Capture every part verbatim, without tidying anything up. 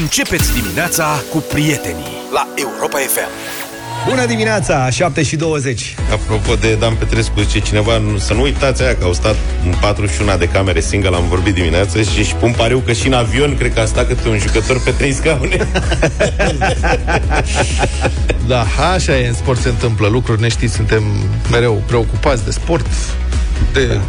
Începeți dimineața cu prietenii la Europa F M. Bună dimineața, șapte și douăzeci. Apropo de Dan Petrescu, zice cineva, să nu uitați aia că au stat în patruzeci și unu de camere single, am vorbit dimineața, și își pun pariu că și în avion cred că a stat câte un jucător pe trei scaune. Da, așa e, în sport se întâmplă lucruri, ne știți, suntem mereu preocupați de sport, de... Da.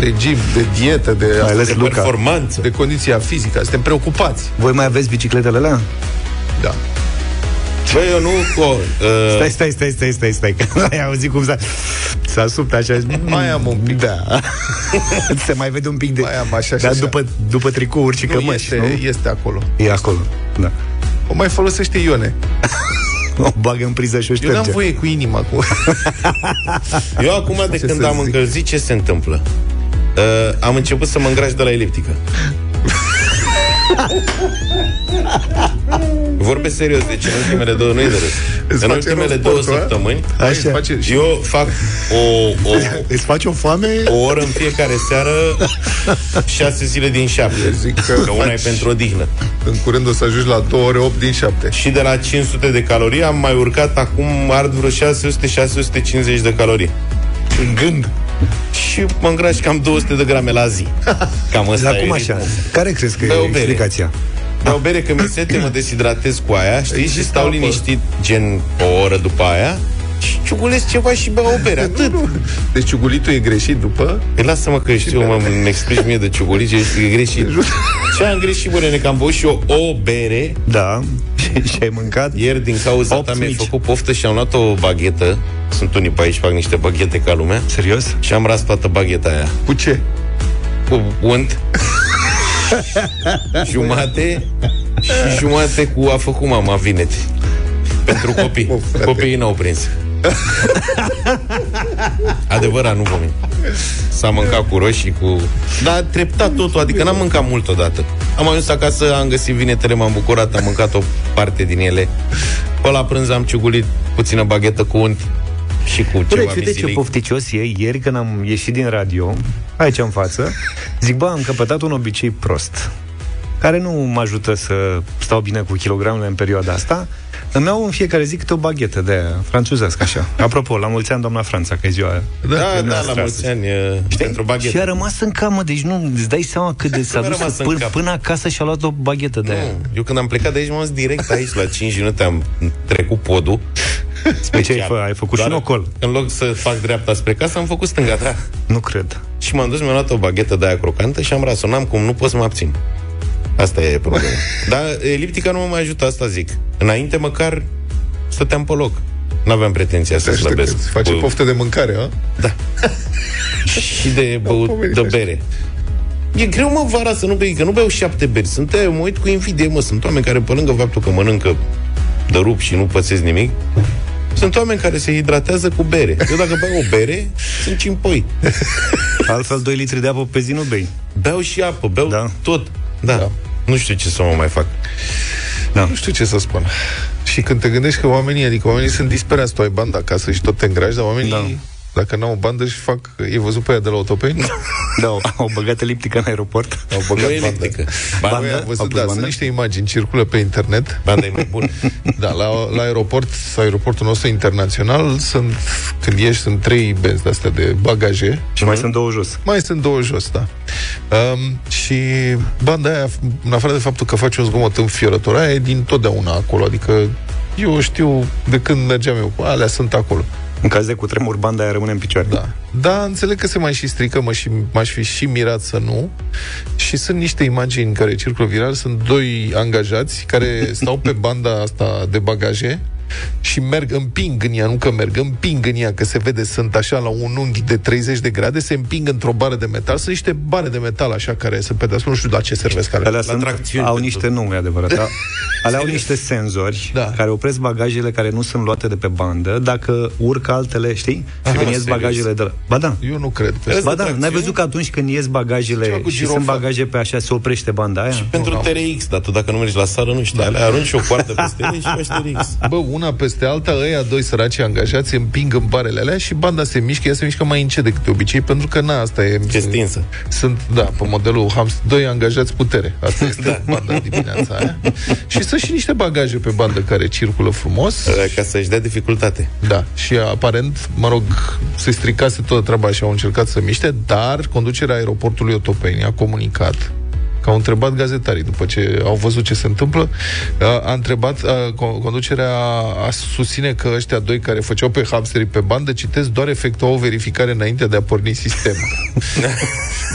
Regim, de dietă, de, de performanță, de condiția fizică. Suntem preocupați. Voi mai aveți bicicletele alea? Da. Băi, eu nu... Oh, uh... Stai, stai, stai, stai, stai, stai. Ai auzit cum s-a... S-a subt așa. Mai am un pic. Da. Se mai vede un pic de... Mai am așa, așa. Dar după, după tricouri și cămăși, este, nu? Este acolo. E acolo, da. O mai folosește Ione. O bagă în priză și o șterge. Eu n-am voie cu inima cu... Eu acum, de ce când am zic? Încălzit, ce se întâmplă? Uh, am început să mă îngraș de la eliptică. Vorbesc serios, deci în ultimele două, nu e de râs. În ultimele două săptămâni așa. Eu fac o, o, îți faci o foame? O oră în fiecare seară, șase zile din șapte. Zic că, că una e pentru odihnă. În curând o să ajungi la două ore opt din șapte. Și de la cinci sute de calorii am mai urcat acum, ard vreo șase sute șase sute cincizeci de calorii. În gând. Și mă îngrași cam două sute de grame la zi. Cam asta. Acum așa. Care crezi că e explicația? Dau bere că mi sete, mă deshidratez cu aia, știi? Și stau liniștit gen o oră după aia și ciugulesc ceva și beau o bere, atât. Deci ciugulitul e greșit după? Păi lasă-mă că știu, mă-mi explici mie de ciugulit ce e greșit. Ce am greșit, bă, nene, că am băut și eu o bere. Da. Și ai mâncat? Ieri din cauza ta mi-ai făcut poftă și am luat o baghetă. Sunt unii pe aici, fac niște baghete ca lumea. Serios? Și am ras toată bagheta aia. Cu ce? Cu unt. Jumate. Și jumate cu a făcut mama vinete. Pentru copii. Of, copiii n-au prins. Adevărat, nu vă mint. S-a mâncat cu roșii, cu... Dar treptat totul, adică n-am mâncat mult odată. Am ajuns acasă, am găsit vinetele, m-am bucurat, am mâncat o parte din ele. Pe la prânz am ciugulit puțină baghetă cu unt și cu ceva misilic. Uite ce pofticios e, ieri când am ieșit din radio, aici în față, zic, bă, am căpătat un obicei prost, care nu mă ajută să stau bine cu kilogramele în perioada asta. Îmi iau în fiecare zi câte o baghetă de aia, franțuzească așa. Apropo, la mulți ani, doamna Franța, că e ziua aia. Da, da, da, la mulți ani, pentru baghetă. Și a rămas în camă, deci nu îți dai seama cât de s-a dus pân- până acasă și a luat o baghetă de nu, aia. Eu când am plecat de aici, m-am zis direct aici, la cinci minute, am trecut podul. Deci ai, fă, ai făcut doar și un ocol. În loc să fac dreapta spre casă, am făcut stânga, da. Nu cred. Și m-am dus, mi-am luat o baghetă de aia crocantă și am rasonam cum nu pot să mă abțin. Asta e problema. Dar eliptica nu mă mai ajută, asta zic. Înainte măcar stăteam pe loc. N-aveam pretenția să slăbesc. Îți face poftă de mâncare, a? Da. Și de băut, de bere. E greu, mă, vara să nu bei, că nu beau șapte beri. Sunt, mă uit cu invidie, mă. Sunt oameni care, pe lângă faptul că mănâncă de rup și nu pățesc nimic, sunt oameni care se hidratează cu bere. Eu dacă beau o bere, sunt cimpoi. Altfel doi litri de apă pe zi nu bei. Beau și apă, beau da. tot. Da. da, nu știu ce să mă mai fac. Da. Nu știu ce să spun. Și când te gândești că oamenii, adică oamenii sunt disperați, tu ai bani acasă și tot te îngrași, dar oamenii, da. dacă n-au bandă, și fac... E văzut pe aia de la Otopeni? Da, au băgat eliptică în aeroport. Au băgat bandă. Eliptică. Bandă? Bandă? Au văzut, da, bandă? Sunt niște imagini, circulă pe internet. Banda e mai bună. Da, la, la aeroport, aeroportul nostru internațional, sunt, când ieși, sunt trei benzi de-astea de bagaje. Și mai m- sunt două jos. Mai sunt două jos, da. Um, și banda aia, în afară de faptul că face un zgomot înfiorător, aia e din totdeauna acolo, adică eu știu de când mergeam eu, alea sunt acolo. În caz de cutremur, banda aia rămâne în picioare. Da, da, înțeleg că se mai și strică, mă, și m-aș fi și mirat să nu. Și sunt niște imagini care circulă viral, sunt doi angajați care stau pe banda asta de bagaje și merg, împing în ea, nu că merg, împing în ea, că se vede, sunt așa la un unghi de treizeci de grade, se împing într-o bară de metal, sunt niște bare de metal așa care se pedească, nu știu la ce servesc alea. Alea la tracțiune. Au niște nume, adevărat. Da. Alea au niște senzori, da, care opresc bagajele care nu sunt luate de pe bandă, dacă urcă altele, știi? Aha, când ies bagajele de la... Ba da. Eu nu cred. Ba da, n-ai văzut că atunci când ies bagajele și sunt bagaje pe așa, se oprește banda aia? Și pentru T R X, dar tu dacă nu mergi la sală, nu știi, alea arunci o coartă peste ele și faci T R X. Bă, una peste alta, ăia doi săraci angajați împing în barele alea și banda se mișcă, ea se mișcă mai încet decât de obicei, pentru că na, asta e... Ce stinsă. Sunt, da, pe modelul hamster, doi angajați putere. Asta este da. Banda dimineața aia. Și sunt și niște bagaje pe bandă care circulă frumos. Ca să-și dea dificultate. Da, și aparent, mă rog, se stricase toată treaba și au încercat să miște, dar conducerea aeroportului Otopeni a comunicat că au întrebat gazetarii, după ce au văzut ce se întâmplă, a întrebat, a, conducerea a susține că ăștia doi care făceau pe hamsterii pe bandă, citesc, doar efectuau o verificare înainte de a porni sistemul.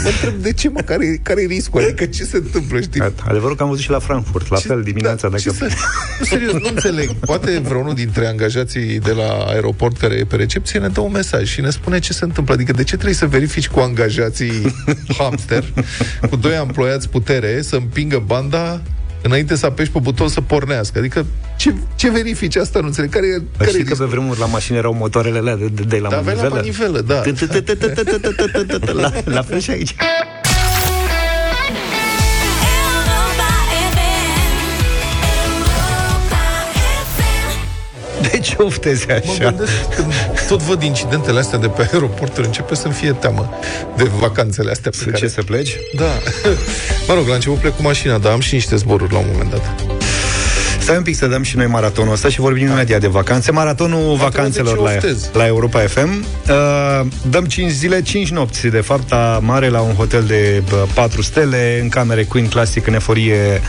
Mă întreb, de ce, mă? Care, care-i riscul? Adică ce se întâmplă, știi? Adevărul că am văzut și la Frankfurt, la ce, fel dimineața. Da, dacă... să... Serios, nu înțeleg. Poate vreunul dintre angajații de la aeroport care e pe recepție ne dă un mesaj și ne spune ce se întâmplă. Adică de ce trebuie să verifici cu angajații hamster, cu doi amploiați putere, să împingă banda înainte să apeși pe buton să pornească. Adică, ce, ce verifici asta? Nu înțeleg. Care e, care știi că pe vremuri la mașini erau motoarele alea de, de, de la da, manivelă. La manivelă, da. La, la fel și aici. De ce oftezi așa? Mă gândesc, când tot văd incidentele astea de pe aeroporturi, începe să-mi fie teamă de vacanțele astea. Pe care... ce să pleci? Da. Mă rog, la început plec cu mașina, dar am și niște zboruri la un moment dat. Stai un pic să dăm și noi maratonul ăsta și vorbim da. imediat de vacanțe. Maratonul Atunci vacanțelor la, la Europa F M. Uh, dăm cinci zile, cinci nopți, de fapt, a mare la un hotel de patru stele, în camere Queen Classic, în Eforie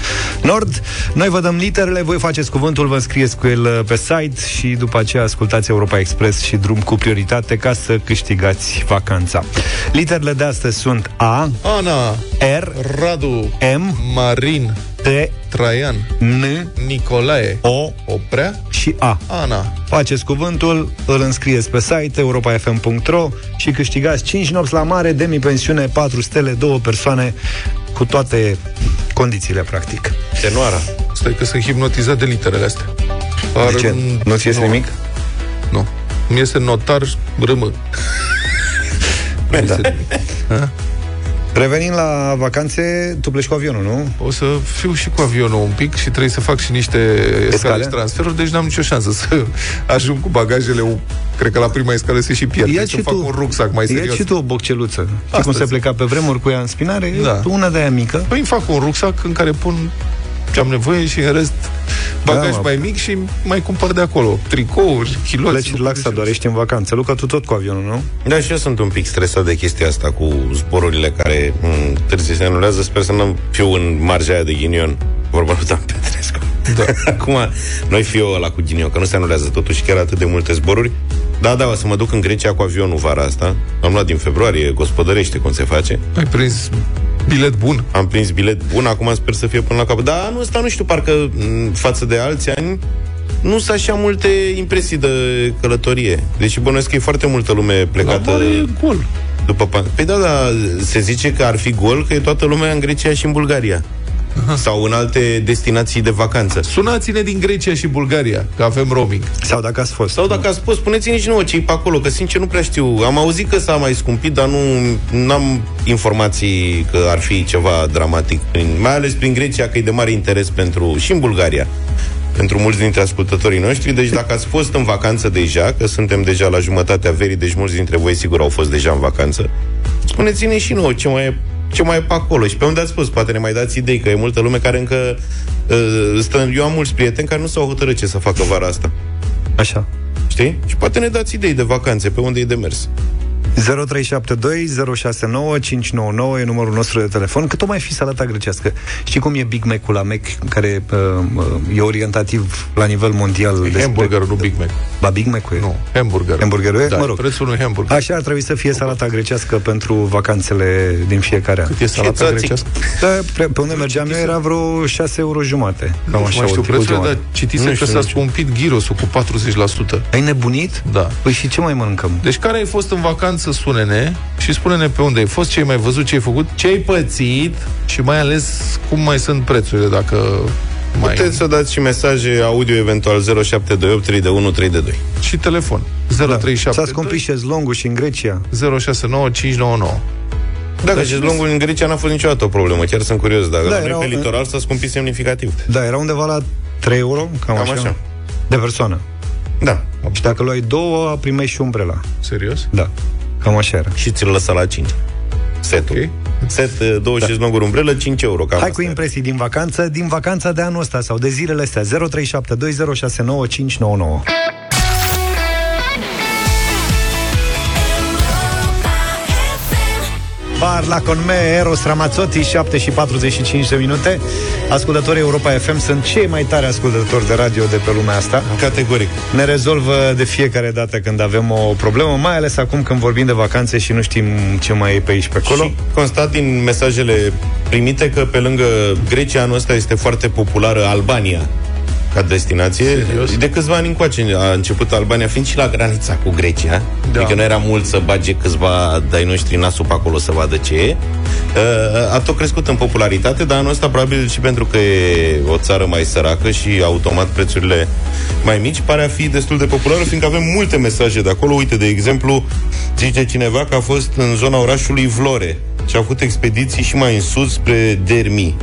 Nord. Noi vă dăm literele, voi faceți cuvântul, vă înscrieți cu el pe site și după aceea ascultați Europa Express și Drum cu prioritate ca să câștigați vacanța. Literele de astăzi sunt A, Ana, R, Radu, M, Marin, T, Traian, N, Nicolae, O, Oprea și A, Ana. Faceți cuvântul, îl înscrieți pe site europa f m punct r o și câștigați cinci nopți la mare, demi-pensiune, patru stele, două persoane, cu toate condițiile, practic. Tenoara. Stai că sunt hipnotizat de literele astea. Ar... De ce? Nu ți iese nimic? Nu. Mi iese notar râmă. Da. Revenind la vacanțe, tu pleci cu avionul, nu? O să fiu și cu avionul un pic și trebuie să fac și niște escale și transferuri, deci n-am nicio șansă să ajung cu bagajele. Cred că la prima escală se și pierd. Ia și tu, fac un rucsac mai serios. Ia și tu o bocceluță. Știi cum se pleca pe vremuri cu ea în spinare? Da. Una de aia mică. Păi îmi fac un rucsac în care pun ce am nevoie și în rest bagaj da, mai mic și mai cumpăr de acolo tricouri, chiloți. Pleci relaxat, doar ești în vacanță. Luca, tu tot cu avionul, nu? Da, și eu sunt un pic stresat de chestia asta cu zborurile care m- târziu se anulează. Sper să nu fiu în marja aia de ghinion. Vorba lui Dan Petrescu. Da. Acum, noi fiu ăla cu ghinion, că nu se anulează totuși chiar atât de multe zboruri. Da, da, o să mă duc în Grecia cu avionul vara asta. Am luat din februarie, gospodărește cum se face. Ai prins... bilet bun. Am prins bilet bun, acum sper să fie până la capăt. Dar anul ăsta, nu știu, parcă față de alți ani, nu sunt așa multe impresii de călătorie. Deci bănuiesc că e foarte multă lume plecată. La mare e gol. După pan... Păi da, dar se zice că ar fi gol, că e toată lumea în Grecia și în Bulgaria. Aha. Sau în alte destinații de vacanță. Sunați-ne din Grecia și Bulgaria, că avem roaming. Sau dacă ați fost. Sau dacă ați fost, spuneți-ne și nouă ce e pe acolo, că sincer nu prea știu. Am auzit că s-a mai scumpit, dar nu am informații că ar fi ceva dramatic prin, mai ales prin Grecia, că e de mare interes pentru, și în Bulgaria, pentru mulți dintre ascultătorii noștri. Deci dacă ați fost în vacanță deja, că suntem deja la jumătatea verii, deci mulți dintre voi sigur au fost deja în vacanță, spuneți-ne și nouă ce mai e, ce mai e pe acolo și pe unde ați fost. Poate ne mai dați idei, că e multă lume care încă uh, stă. Eu am mulți prieteni care nu s-au hotărât ce să facă vara asta. Așa. Știi? Și poate ne dați idei de vacanțe, pe unde e de mers. zero trei șapte doi zero șase nouă cinci nouă nouă e numărul nostru de telefon. Cât o mai fi salata grecească? Știi cum e Big Mac-ul la Mac, care uh, e orientativ la nivel mondial? Despre... Hamburgerul, nu Big Mac. Ba, Big Mac-ul e. Nu, hamburgerul. Hamburgerul e? Da, mă rog. Prețul unui hamburger. Așa ar trebui să fie salata grecească pentru vacanțele din fiecare an. Cât e salata ce grecească? Da, pe unde mergeam eu era vreo șase euro jumate. Nu așa, mai știu prețurile, dar citisem că s-a scumpit ghirosul cu patruzeci la sută. Ai nebunit? Da. Păi și ce mai mâncăm? Deci care ai fost în vacanță? Să sune-ne și spune-ne pe unde ai fost, ce ai mai văzut, ce ai făcut, ce ai pățit și mai ales cum mai sunt prețurile, dacă mai... Puteți să dați și mesaje audio eventual zero șapte doi opt trei unu trei doi și telefon zero trei șapte doi S-a scumpit șezlongul și în Grecia zero șase nouă cinci nouă nouă. Dacă șezlongul în Grecia n-a fost niciodată o problemă, chiar sunt curios, dacă da, noi pe litoral s-a scumpit semnificativ. Da, era undeva la trei euro, cam, cam așa, așa, de persoană. Da. Și dacă luai două, primești și umbrela. Serios? Da. Cam așa era. Și ți-l lăsa la cinci. Setul. Okay. Set douăzeci și șase da. Longuri umbrelă, cinci euro. Cam. Hai asta cu impresii era din vacanță, din vacanța de anul ăsta sau de zilele astea. zero trei șapte doi zero șase nouă cinci nouă nouă. Bar la Conme, Eros Ramazzotti, șapte și patruzeci și cinci de minute. Ascultătorii Europa F M sunt cei mai tari ascultători de radio de pe lumea asta. Categoric. Ne rezolvă de fiecare dată când avem o problemă, mai ales acum când vorbim de vacanțe și nu știm ce mai e pe aici pe acolo. Și constat din mesajele primite că pe lângă Grecia anul ăsta este foarte populară Albania ca destinație. Serios? De câțiva ani încoace a început Albania, fiind și la granița cu Grecia, da. Adică nu era mult să bage câțiva de-ai noștri nasul pe acolo să vadă ce e. A tot crescut în popularitate, dar anul ăsta probabil și pentru că e o țară mai săracă și automat prețurile mai mici, pare a fi destul de populară, fiindcă avem multe mesaje de acolo. Uite, de exemplu, zice cineva că a fost în zona orașului Vlore și a făcut expediții și mai în sus spre Dhermi.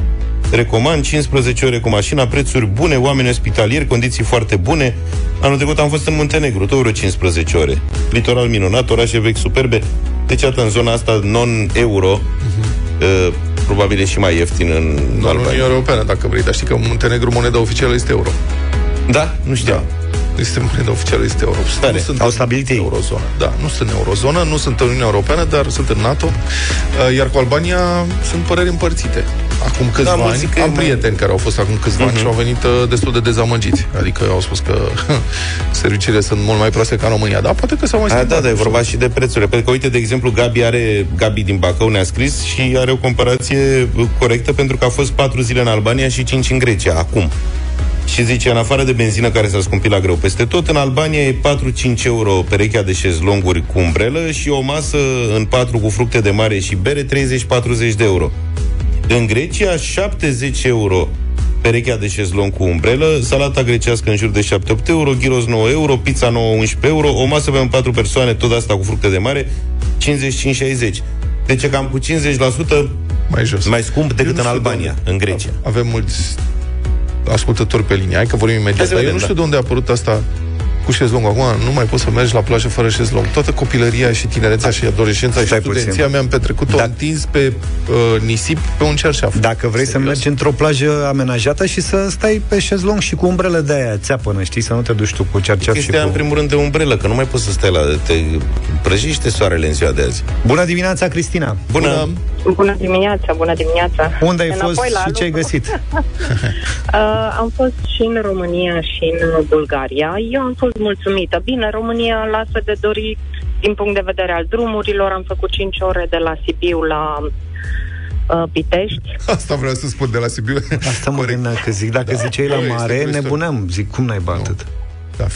Recomand cincisprezece ore cu mașina, prețuri bune, oameni ospitalieri, condiții foarte bune. Anul trecut am fost în Montenegro, tot vreo cincisprezece ore. Litoral minunat, orașe vechi superbe. Deci atât în zona asta non-euro, uh-huh. uh, probabil e și mai ieftin în Albania Europeană, dacă vrei, dar știi că în Montenegro moneda oficială este euro. Da? Nu știam. Da. Este moneda oficială, este euro. Nu sunt Au stabilit ei. Eurozonă. Da, nu sunt în eurozonă, nu sunt în Uniunea Europeană, dar sunt în NATO. Uh, iar cu Albania sunt păreri împărțite. Acum câțiva da, ani, am prieteni mai... care au fost acum câțiva uh-huh. ani și au venit uh, destul de dezamăgiți. Adică au spus că serviciile sunt mult mai proaste ca în România. Dar poate că s-au mai schimbat. Da, da, e vorba și de prețurile. Pentru că, uite, de exemplu, Gabi are Gabi din Bacău ne-a scris și are o comparație corectă, pentru că a fost patru zile în Albania și cinci în Grecia, acum. Și zice, în afară de benzină care s-a scumpit la greu peste tot, în Albania e patru-cinci euro perechea de șezlonguri cu umbrelă și o masă în patru cu fructe de mare și bere, treizeci-patruzeci de euro. În Grecia, șaptezeci euro perechea de șezlong cu umbrelă, salata grecească în jur de șapte-opt euro, gyros nouă euro, pizza nouă-unsprezece euro, o masă pentru patru persoane, tot asta cu fructe de mare, cincizeci-cincizeci-șaizeci. Deci e cam cu cincizeci la sută mai jos, mai scump decât în Albania, de în Grecia. Avem mulți ascultători pe linia, hai că vorbim imediat, dar vedem, eu nu știu da. de unde a apărut asta cu șezlongul. Acum nu mai poți să mergi la plajă fără șezlong. Toată copilăria și tinerețea și adolescența și studenția mi-am petrecut-o da. întins pe uh, nisip, pe un cerșaf. Dacă vrei Serios. să mergi într-o plajă amenajată și să stai pe șezlong și cu umbrele de aia țeapănă, știi, să nu te duci tu cu cerșaf și cu... în primul rând de umbrelă, că nu mai poți să stai la... te prăjește soarele în ziua de azi. Bună dimineața, Cristina! Bună! Bună dimineața, bună dimineața! Unde ai Înapoi fost și lucru? ce ai găsit? uh, am fost și în România și în Bulgaria. Eu am fost mulțumită. Bine, România lasă de dorit din punct de vedere al drumurilor. Am făcut cinci ore de la Sibiu la uh, Pitești. Asta vreau să spun, de la Sibiu. Asta mă gândea că zic, dacă da. ziceai la mare, nebunăm. Zic, cum n-ai bani atât? Da,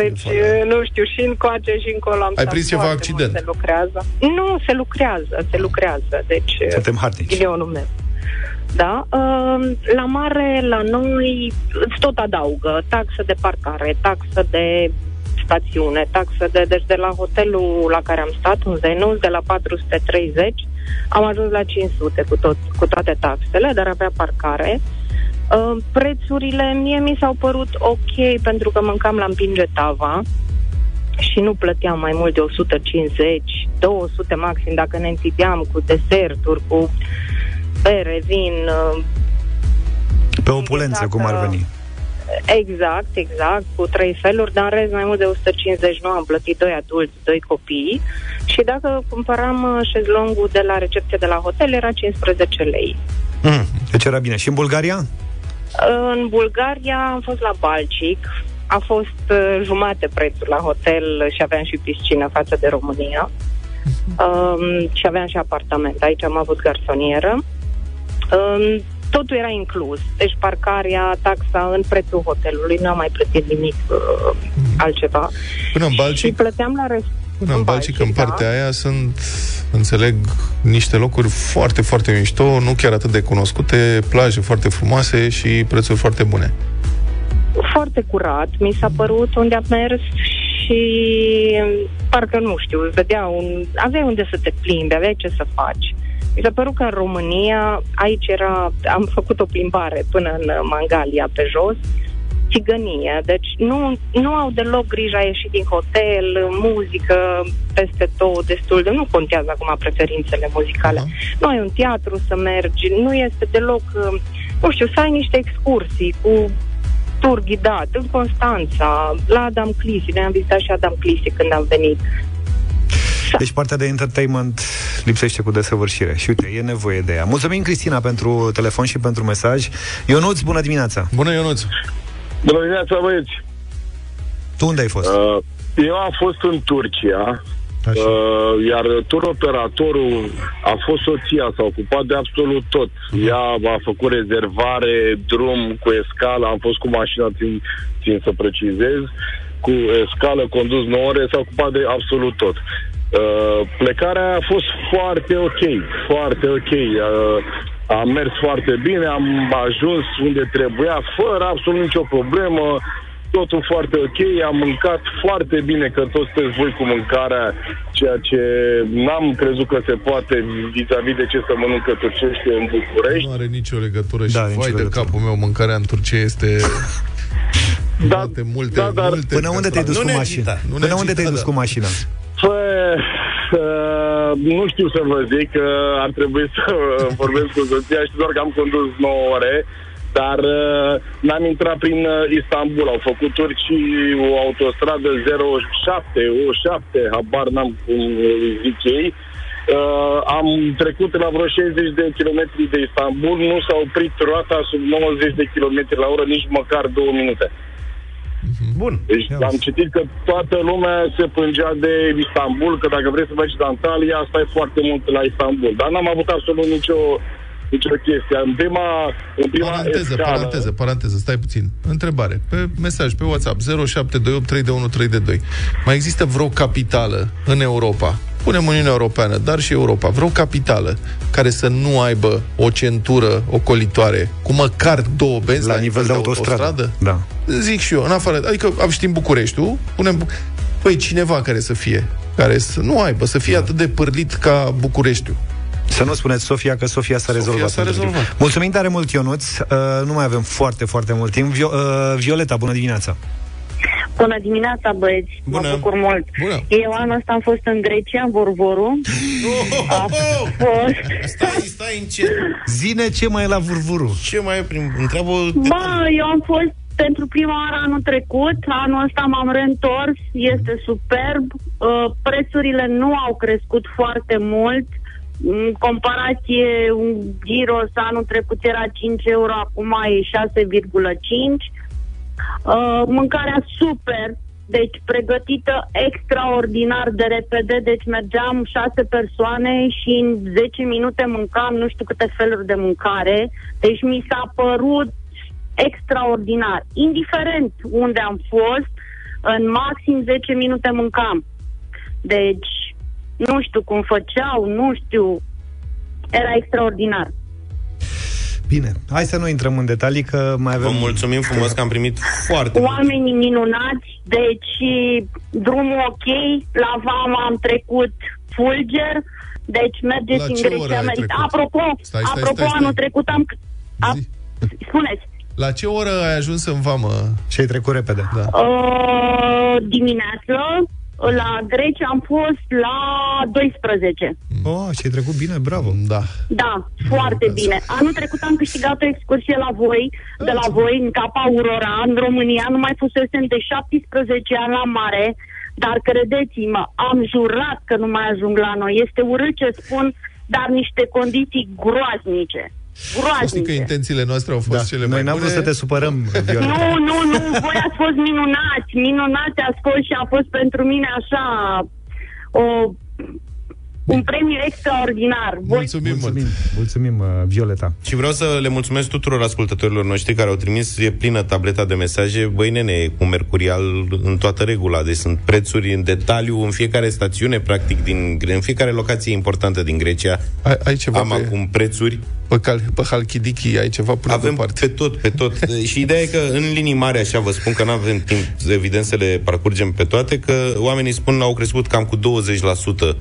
deci, nu știu, și încoace și încolo am Ai prins ceva accident? Se lucrează. Nu, se lucrează, se lucrează. Deci, suntem harnici. Ghileonul meu. Da, la mare, la noi, îți tot adaugă taxă de parcare, taxă de stațiune, taxă de... Deci de la hotelul la care am stat, un Zenus, de la patru sute treizeci, am ajuns la cinci sute cu, tot, cu toate taxele, dar avea parcare. Prețurile mie mi s-au părut ok, pentru că mâncam la împinge tava și nu plăteam mai mult de o sută cincizeci, două sute maxim, dacă ne înțideam cu deserturi, cu bere, vin. Pe opulență, exact, cum ar veni. Exact, exact, cu trei feluri, dar în rest mai mult de o sută cincizeci nu am plătit, doi adulți, doi copii. Și dacă cumpăram șezlongul de la recepție de la hotel, era cincisprezece lei. Mm, deci era bine. Și în Bulgaria? În Bulgaria am fost la Balcic. A fost uh, jumate prețul la hotel și aveam și piscină față de România. Um, și aveam și apartament. Aici am avut garsonieră. Um, totul era inclus. Deci parcarea, taxa, în prețul hotelului. Nu am mai plătit nimic uh, altceva. Până în Balcic? Și plăteam la rest. Până în Balcic, în partea da. aia, sunt, înțeleg, niște locuri foarte, foarte mișto, nu chiar atât de cunoscute, plaje foarte frumoase și prețuri foarte bune. Foarte curat, mi s-a părut, unde am mers și parcă, nu știu, îți dădea un... aveai unde să te plimbi, aveai ce să faci. Mi s-a părut că în România, aici era... am făcut o plimbare până în Mangalia pe jos, țigănie. Deci nu, nu au deloc grija ieșit din hotel, muzică peste tot, destul de... Nu contează acum preferințele muzicale. Uh-huh. Nu ai un teatru să mergi, nu este deloc... Nu știu, să ai niște excursii cu tur ghidat în Constanța, la Adamclisi. Noi am vizitat și Adamclisi când am venit. Deci partea de entertainment lipsește cu desăvârșire. Și uite, e nevoie de ea. Mulțumim, Cristina, pentru telefon și pentru mesaj. Ionuț, bună dimineața! Bună, Ionuț! Bună dimineața, băieți! Tu unde ai fost? Uh, eu am fost în Turcia. Așa. Uh, iar turoperatorul, a fost soția, s-a ocupat de absolut tot. Uh-huh. Ea a făcut rezervare, drum cu escală, am fost cu mașina, țin, țin să precizez, cu escală, condus nouă ore, s-a ocupat de absolut tot. Uh, plecarea a fost foarte ok, foarte ok. Uh, am mers foarte bine, am ajuns unde trebuia, fără absolut nicio problemă, totul foarte ok, am mâncat foarte bine, că toți sunteți voi cu mâncarea, ceea ce n-am crezut că se poate vis-a-vis de ce să mănâncă turcește în București. Nu are nicio legătură și, da, vai de capul meu, mâncarea în Turcia este... Da, multe, multe, da, dar... multe... Până unde te-ai dus cu mașina? Până unde te-ai dus cu mașina? Păi, uh, nu știu să vă zic, că uh, ar trebui să uh, vorbesc cu soția, și doar că am condus nouă ore, dar uh, n-am intrat prin uh, Istanbul, au făcut turcii o autostradă zero șapte, habar n-am cum zic ei. Uh, am trecut la vreo șaizeci de kilometri de Istanbul, nu s-a oprit roata sub nouăzeci de kilometri la oră, nici măcar două minute. Bun. Deci am azi. citit că toată lumea se plângea de Istanbul, că dacă vrei să mergi la Antalya, stai foarte mult la Istanbul. Dar n-am avut absolut nicio, nicio chestie. În prima, în prima paranteză, escală... paranteză, paranteză, stai puțin. Întrebare. Pe mesaj, pe WhatsApp, zero șapte doi opt trei doi unu trei doi. Mai există vreo capitală în Europa, punem Uniunea Europeană, dar și Europa, vreo capitală care să nu aibă o centură ocolitoare cu măcar două benzi la, la nivel de autostradă? autostradă? Da. Zic și eu, în afară, adică știm Bucureștiul, punem, păi cineva care să fie, care să nu aibă, să fie da. atât de pârlit ca Bucureștiul. Să nu spuneți Sofia, că Sofia s-a rezolvat. S-a rezolvat. Mulțumim tare mult, Ionuț, uh, nu mai avem foarte, foarte mult timp. Vio- uh, Violeta, bună dimineața! Bună dimineața, băieți! Bună. Mă bucur mult! Bună. Eu anul ăsta am fost în Grecia, în Vorvorul. Oh, oh, oh. Fost... Stai, stai, încet! Zine ce mai e la Vorvorul. Ce mai e prin... Întreabă... Bă, eu am fost pentru prima oară anul trecut, anul ăsta m-am reîntors, este superb, uh, prețurile nu au crescut foarte mult, în comparație, un gyros anul trecut era cinci euro, acum e șase virgulă cinci. Uh, mâncarea super, deci pregătită extraordinar de repede, deci mergeam șase persoane și în zece minute mâncam nu știu câte feluri de mâncare, deci mi s-a părut extraordinar. Indiferent unde am fost, în maxim zece minute mâncam. Deci, nu știu cum făceau, nu știu, era extraordinar. Bine, hai să nu intrăm în detalii, că mai avem... Vă mulțumim frumos că am primit foarte mult. Oamenii minunați, deci drumul ok, la vama am trecut fulger, deci mergeți în Grecia. Apropo, stai, stai, apropo stai, stai. anul trecut am... A... Spuneți. La ce oră ai ajuns în vamă? Și ai trecut repede. Da. Uh, dimineață. La Grecia am fost la doisprezece. Oh, și ai trecut bine, bravo. Da, da, foarte bine. Anul trecut am câștigat o excursie la voi, de la voi, în Capa Aurora, în România. Nu mai fusesem de șaptesprezece ani la mare, dar credeți-mă, am jurat că nu mai ajung la noi. Este urât ce spun, dar niște condiții groaznice. Știi că intențiile noastre au fost da. cele mai bune. Noi n-am vrut să te supărăm, Violeta. Nu, nu, nu, voi ați fost minunați. Minunați ați fost și a fost pentru mine așa o, un premiu extraordinar. Voi... Mulțumim, mulțumim, mulțumim, Violeta. Și vreau să le mulțumesc tuturor ascultătorilor noștri care au trimis, e plină tableta de mesaje. Băi nene, cu mercurial în toată regula. Deci sunt prețuri în detaliu în fiecare stațiune, practic, din, în fiecare locație importantă din Grecia. Ai, ai ceva Am pe... acum prețuri. Pe, cal, pe Halkidiki ai ceva până avem departe. Pe tot, pe tot. Și ideea e că în linii mari, așa vă spun, că nu avem timp, evident, să le parcurgem pe toate, că oamenii spun au crescut cam cu douăzeci la sută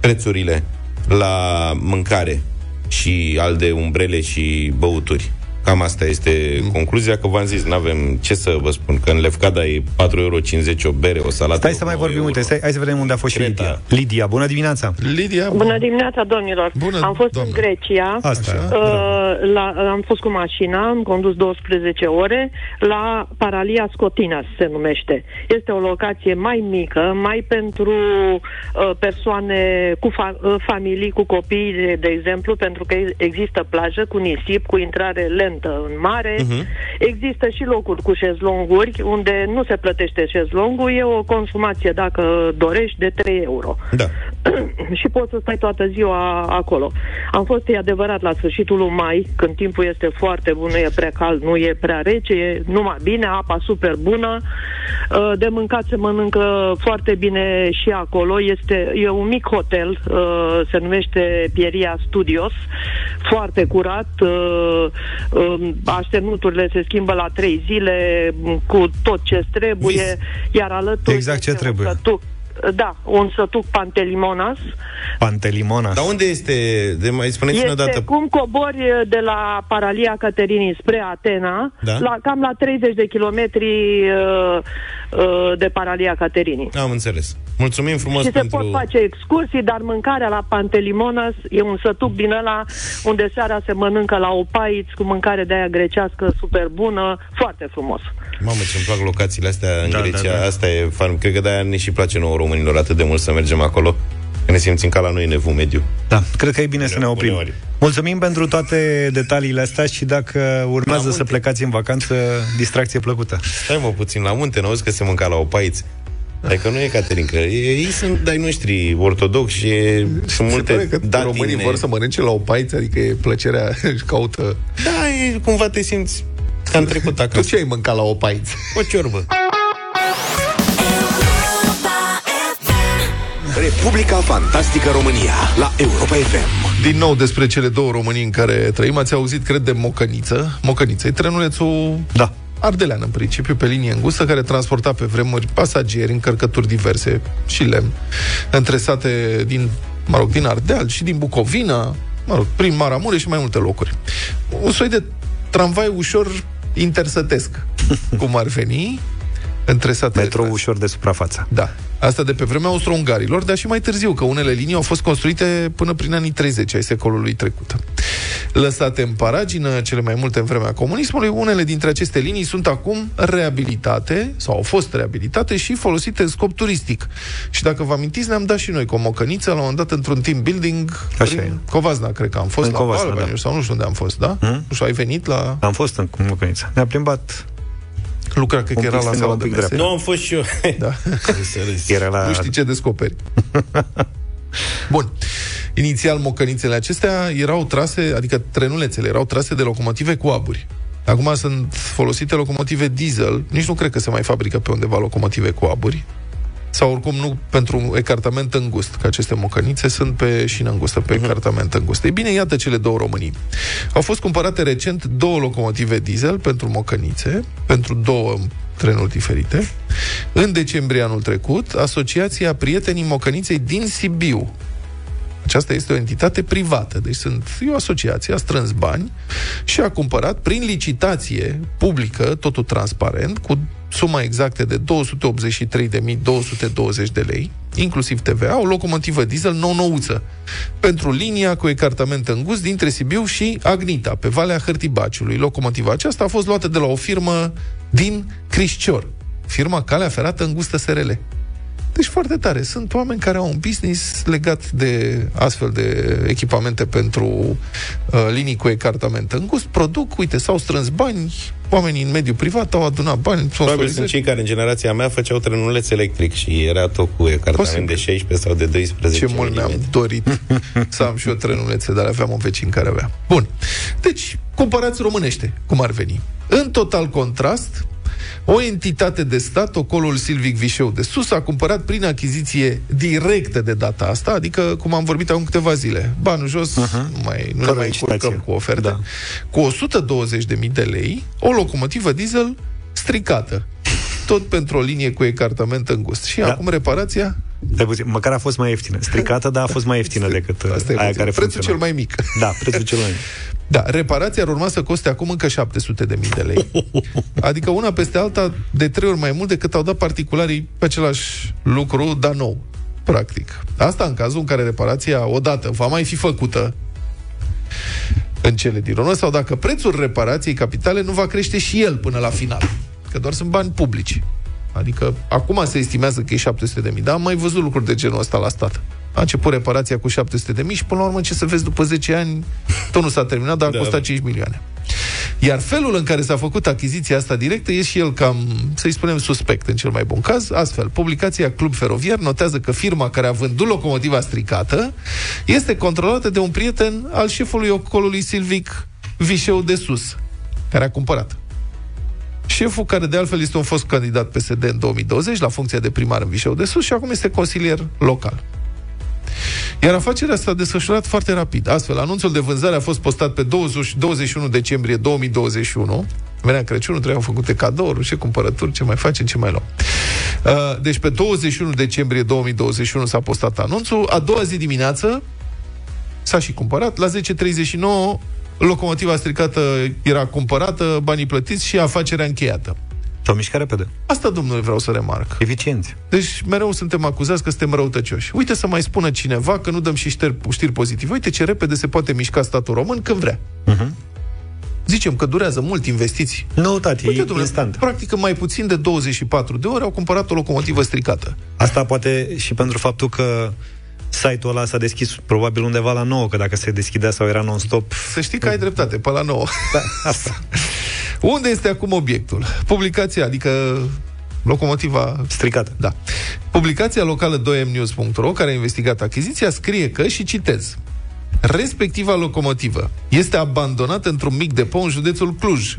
prețurile la mâncare și al de umbrele și băuturi. Cam asta este mm. concluzia, că v-am zis, n-avem ce să vă spun, că în Lefkada e patru euro cincizeci o bere, o salată. Stai să mai vorbim, euro. uite, stai, hai să vedem unde a fost Creta. și Lidia. Lidia, bună dimineața! Lidia, bună, bună dimineața, domnilor! Bună, am fost doamna. în Grecia, asta, uh, la, am fost cu mașina, am condus douăsprezece ore, la Paralia Scotinas se numește. Este o locație mai mică, mai pentru uh, persoane cu fa- familii, cu copii, de, de exemplu, pentru că există plajă cu nisip, cu intrare lent în mare. Uh-huh. Există și locuri cu șezlonguri, unde nu se plătește șezlongul, e o consumație, dacă dorești, de trei euro. Da. Și poți să stai toată ziua acolo. Am fost, e adevărat, la sfârșitul lui mai, când timpul este foarte bun, nu e prea cald, nu e prea rece, e numai bine, apa super bună, de mâncat se mănâncă foarte bine și acolo. Este, e un mic hotel, se numește Pieria Studios, foarte curat, așternuturile se schimbă la trei zile cu tot ce trebuie, iar alături exact ce trebuie. Sătuc, da, un sătuc Pantelimonas. Pantelimonas. Dar unde este? De mai spuneți-ne o dată. Este cum cobori de la Paralia Caterini spre Atena, da? la, cam la treizeci de kilometri uh, uh, de Paralia Caterini. Am înțeles. Mulțumim frumos și pentru... se pot face excursii, dar mâncarea la Pantelimonas e un sătuc din ăla unde seara se mănâncă la opaiți cu mâncare de aia grecească super bună, foarte frumos. Mamă, ce-mi plac locațiile astea în da, Grecia, da, da. Asta e farm. Cred că de-aia ne și place nouă românilor atât de mult să mergem acolo, că ne simțim ca la noi în evul mediu. Da, cred că e bine Bine, să ne oprim. Ori. Mulțumim pentru toate detaliile astea și dacă urmează să plecați în vacanță, distracție plăcută. Stai mă puțin, la munte, n-auzi că se mânca la opaiți? Hai că nu e, Caterin, că ei sunt de-ai noștri ortodoxi și sunt multe datine. Se pare că românii vor să mănânce la opaiți, adică e plăcerea își caută. Da, e, cumva te simți că am trecut acasă. Tu ce ai mâncat la opaiți? O ciorbă. Republica Fantastică România la Europa F M. Din nou despre cele două Românii în care trăim. Ați auzit, cred, de Mocăniță. Mocăniță e trenulețul... Da. Ardelean, în principiu, pe linie îngustă, care transporta pe vremuri pasageri, încărcături diverse și lemn, între sate din, mă rog, din Ardeal și din Bucovina, mă rog, prin Maramureș și mai multe locuri. Un soi de tramvai ușor intersătesc, cum ar veni, între sate... Metrou ușor de suprafață. Da. Asta de pe vremea austro-ungarilor, dar și mai târziu, că unele linii au fost construite până prin anii treizeci ai secolului trecut. Lăsate în paragină, cele mai multe în vremea comunismului, unele dintre aceste linii sunt acum reabilitate, sau au fost reabilitate și folosite în scop turistic. Și dacă vă amintiți, ne-am dat și noi cu o mocăniță, la un moment dat, într-un team building, Așa prin e. Covazna, cred că am fost, în la Covazna, Albania, da. Sau nu știu unde am fost, da? Hmm? Nu știu, ai venit la... Am fost în mocăniță. Ne-a plimbat... Lucra, cred că era la sala de mese. Nu am fost și eu. Da. Era la... Nu știi ce descoperi. Bun. Inițial, mocănițele acestea erau trase, adică trenulețele, erau trase de locomotive cu aburi. Acum sunt folosite locomotive diesel. Nici nu cred că se mai fabrică pe undeva locomotive cu aburi. Sau oricum nu pentru ecartament îngust, că aceste mocănițe sunt pe șină îngustă, pe ecartament îngust. Ei bine, iată cele două Românii. Au fost cumpărate recent două locomotive diesel pentru mocănițe, pentru două trenuri diferite. În decembrie anul trecut, Asociația Prietenii Mocăniței din Sibiu, aceasta este o entitate privată, deci sunt, e o asociație, a strâns bani și a cumpărat prin licitație publică, totul transparent, cu suma exactă de două sute optzeci și trei de mii două sute douăzeci de lei, inclusiv T V A, o locomotivă diesel nou-nouță, pentru linia cu ecartament îngust dintre Sibiu și Agnita, pe Valea Hârtibaciului. Locomotiva aceasta a fost luată de la o firmă din Crișcior, firma Calea Ferată Îngustă S R L. Deci foarte tare. Sunt oameni care au un business legat de astfel de echipamente pentru uh, linii cu ecartament îngust. Produc, uite, s-au strâns bani, oamenii în mediul privat au adunat bani. Probabil sunt cei care în generația mea făceau trenuleț electric și era tot cu ecartament Posibil. de șaisprezece sau de doisprezece. Ce mult mm. mi-am dorit să am și eu trenulețe, dar aveam un vecin care avea. Bun. Deci, cumpărați românește, cum ar veni. În total contrast, o entitate de stat, ocolul silvic Vișeu de Sus, a cumpărat prin achiziție directă de data asta, adică, cum am vorbit acum câteva zile, banul jos, uh-huh. nu, mai, nu ne mai curcăm cu oferte, da. Cu o sută douăzeci de mii de lei, o locomotivă diesel stricată, tot pentru o linie cu ecartament îngust. Și da. acum reparația... Măcar a fost mai ieftină. Stricată, dar a fost mai ieftină decât aia care funcționa. Prețul cel mai mic. Da, prețul cel mai mic. Da, reparația ar urma să coste acum încă șapte sute de mii de lei. Adică una peste alta de trei ori mai mult decât au dat particularii pe același lucru, dar nou, practic. Asta în cazul în care reparația odată va mai fi făcută în cele din urmă, sau dacă prețul reparației capitale nu va crește și el până la final, că doar sunt bani publici. Adică acum se estimează că e șapte sute de mii, dar am mai văzut lucruri de genul ăsta la stat. A început reparația cu șapte sute de mii și până la urmă, ce să vezi, după zece ani, tot nu s-a terminat, dar a costat cinci milioane. Iar felul în care s-a făcut achiziția asta directă e și el cam, să-i spunem, suspect în cel mai bun caz. Astfel, publicația Club Feroviar notează că firma care a vândut locomotiva stricată este controlată de un prieten al șefului ocolului silvic Vișeu de Sus, care a cumpărat. Șeful, care de altfel este un fost candidat P S D în două mii douăzeci la funcția de primar în Vișeu de Sus și acum este consilier local. Iar afacerea s-a desfășurat foarte rapid. Astfel, anunțul de vânzare a fost postat pe douăzeci și unu decembrie două mii douăzeci și unu. Venea Crăciunul, trebuiau făcute cadouri, ce cumpărături, ce mai facem, ce mai luăm. Deci pe douăzeci și unu decembrie două mii douăzeci și unu s-a postat anunțul. A doua zi dimineață s-a și cumpărat. La zece și treizeci și nouă locomotiva stricată era cumpărată, banii plătiți și afacerea încheiată. S-au mișcat repede. Asta, domnule, vreau să remarc. Eficient. Deci mereu suntem acuzați că suntem răutăcioși. Uite să mai spună cineva că nu dăm și știri, știri pozitive. Uite ce repede se poate mișca statul român când vrea. Uh-huh. Zicem că durează mult investiții. Noutate, uite, domnule, instant. Practic în mai puțin de douăzeci și patru de ore au cumpărat o locomotivă stricată. Asta poate și pentru faptul că site-ul ăla s-a deschis probabil undeva la nouă, că dacă se deschidea sau era non-stop... Să știi că ai dreptate, pe la nouă. Da, asta. Unde este acum obiectul? Publicația, adică locomotiva... stricată. Da. Publicația locală doi m news punct ro, care a investigat achiziția, scrie că, și citez, respectiva locomotivă este abandonată într-un mic depou în județul Cluj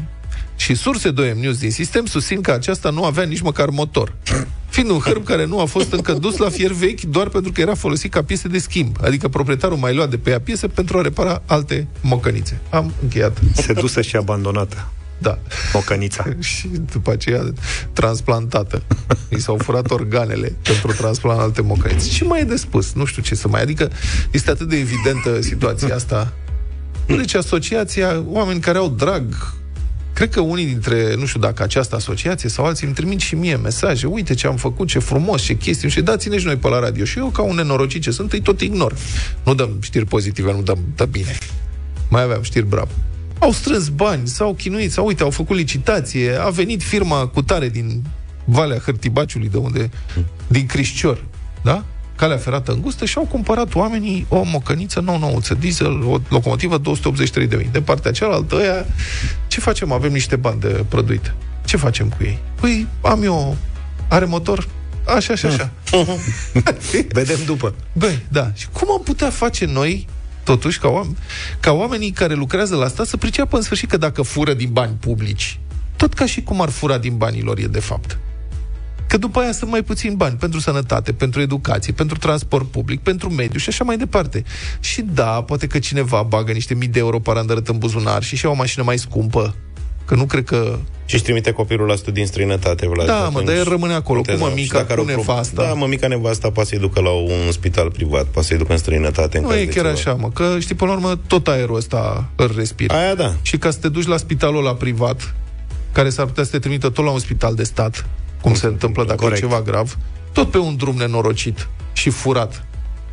și surse doi m News din sistem susțin că aceasta nu avea nici măcar motor, fiind un hârb care nu a fost încă dus la fier vechi doar pentru că era folosit ca piese de schimb. Adică proprietarul mai lua de pe ea piese pentru a repara alte mocănițe. Am încheiat. Sedusă și abandonată. Da. Mocănița. Și după aceea transplantată. I s-au furat organele pentru transplant alte mocănițe. Ce mai e de spus? Nu știu ce să mai... Adică este atât de evidentă situația asta. Deci asociația, oameni care au drag... Cred că unii dintre, nu știu dacă această asociație sau alții, îmi trimit și mie mesaje, uite ce am făcut, ce frumos, ce chestii, și da, ține și noi pe la radio. Și eu, ca un nenorocit ce sunt, îi tot ignor. Nu dăm știri pozitive, nu dăm, dă bine. Mai aveam știri bravo. Au strâns bani, s-au chinuit, sau uite, au făcut licitație, a venit firma cutare din Valea Hârtibaciului, de unde, din Crișcior, da? Calea ferată îngustă, și au cumpărat oamenii o mocăniță nouă-nouță, diesel, o locomotivă două sute optzeci și trei de mii. De partea cealaltă, aia, ce facem? Avem niște bani de produit. Ce facem cu ei? Păi, am eu... Are motor? Așa, și așa. Vedem după. Băi, da. Și cum am putea face noi, totuși, ca, oam- ca oamenii care lucrează la stat să priceapă în sfârșit că dacă fură din bani publici, tot ca și cum ar fura din banii lor e de fapt. Că după aia sunt mai puțini bani pentru sănătate, pentru educație, pentru transport public, pentru mediu și așa mai departe. Și da, poate că cineva bagă niște mii de euro parandărât în buzunar și și ia o mașină mai scumpă, că nu cred că... Și-și trimite copilul la studii în străinătate, Vlad. Da, mă, dar el rămâne acolo cu mămica, cu nevasta. Da, mămica, nevasta, poate să-i ducă la un spital privat, poate să-i ducă în străinătate. Nu e chiar așa, mă, că știi, până la urmă, tot aerul ăsta îl respiri. Aia, da. Și ca să te duci la spitalul ăla privat, care s-ar putea să te trimită tot la un spital de stat, cum se întâmplă dacă corect. E ceva grav, tot pe un drum nenorocit și furat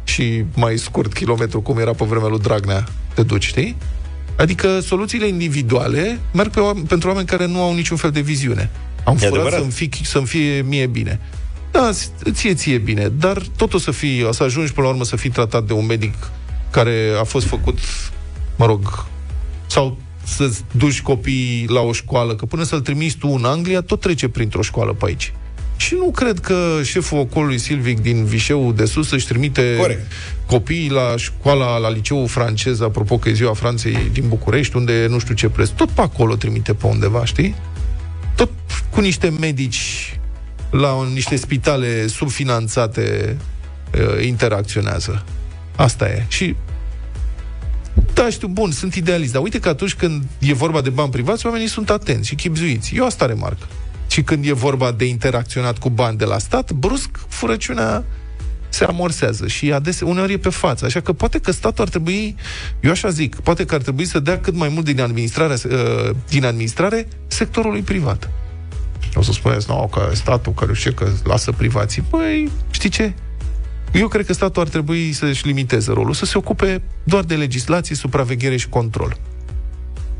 și mai scurt kilometru, cum era pe vremea lui Dragnea, te duci, știi? Adică soluțiile individuale merg pe oameni, pentru oameni care nu au niciun fel de viziune. Am e furat să-mi fie, să-mi fie mie bine. Da, ție ție bine, dar tot o să, fii, o să ajungi până la urmă să fii tratat de un medic care a fost făcut, mă rog, sau... să-ți duci copiii la o școală, că până să-l trimiți tu în Anglia, tot trece printr-o școală pe aici. Și nu cred că șeful ocolului silvic din Vișeu de Sus își trimite corect. Copiii la școala, la liceul francez, apropo că e Ziua Franței din București, unde nu știu ce preț, tot pe acolo trimite pe undeva, știi? Tot cu niște medici la niște spitale subfinanțate interacționează. Asta e. Și da, știu, bun, sunt idealist, dar uite că atunci când e vorba de bani privați, oamenii sunt atenți și chibzuiți. Eu asta remarc. Și când e vorba de interacționat cu bani de la stat, brusc, furăciunea se amorsează și adesea, uneori e pe față. Așa că poate că statul ar trebui, eu așa zic, poate că ar trebui să dea cât mai mult din administrare, din administrare sectorului privat. O să spuneți, nu, că statul care știe că lasă privații. Păi, știi ce? Eu cred că statul ar trebui să-și limiteze rolul, să se ocupe doar de legislație, supraveghere și control.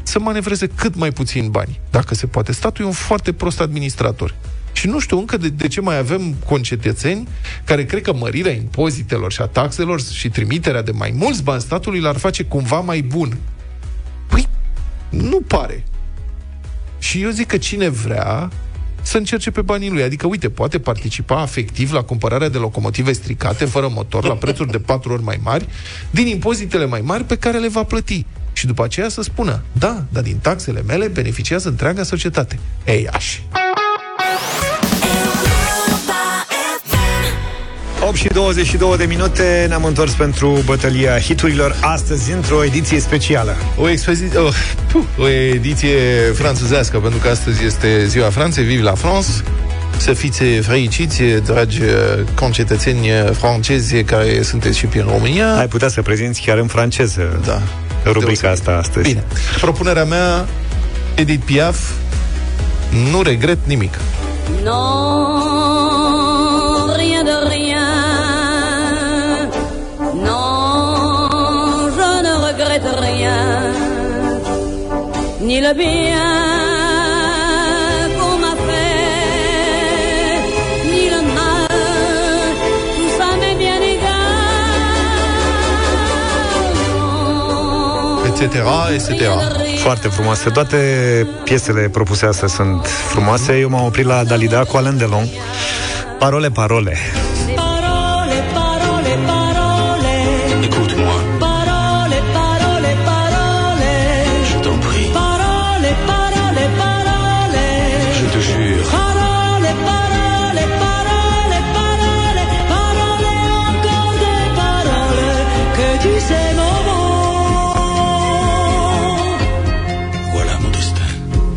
Să manevreze cât mai puțin bani, dacă se poate. Statul e un foarte prost administrator. Și nu știu încă de, de ce mai avem concetățeni care cred că mărirea impozitelor și a taxelor și trimiterea de mai mulți bani statului l-ar face cumva mai bun. Păi, nu pare. Și eu zic că cine vrea să încerce pe banii lui. Adică, uite, poate participa afectiv la cumpărarea de locomotive stricate, fără motor, la prețuri de patru ori mai mari, din impozitele mai mari pe care le va plăti. Și după aceea să spună, da, dar din taxele mele beneficiază întreaga societate. Ei, așa. opt și douăzeci și două de minute, ne-am întors pentru bătălia hiturilor astăzi într-o ediție specială. O, expozi- oh, puh, o ediție franțuzească, pentru că astăzi este Ziua Franței, vive la France. Să fiți fericiți, dragi concetățeni francezi care sunteți și prin România. Ai putea să prezinți chiar în franceză, da, rubrica asta astăzi. Bine, propunerea mea, Edith Piaf, Nu regret nimic. Non, rien de rien. Non, je ne regrette rien, ni le bien qu'on m'a fait, ni le mal, tout ça m'est bien égal. Etc., et cetera. Foarte frumoase. Toate piesele propuse astăzi sunt frumoase. Eu m-am oprit la Dalida cu Alain Delon. Parole, parole.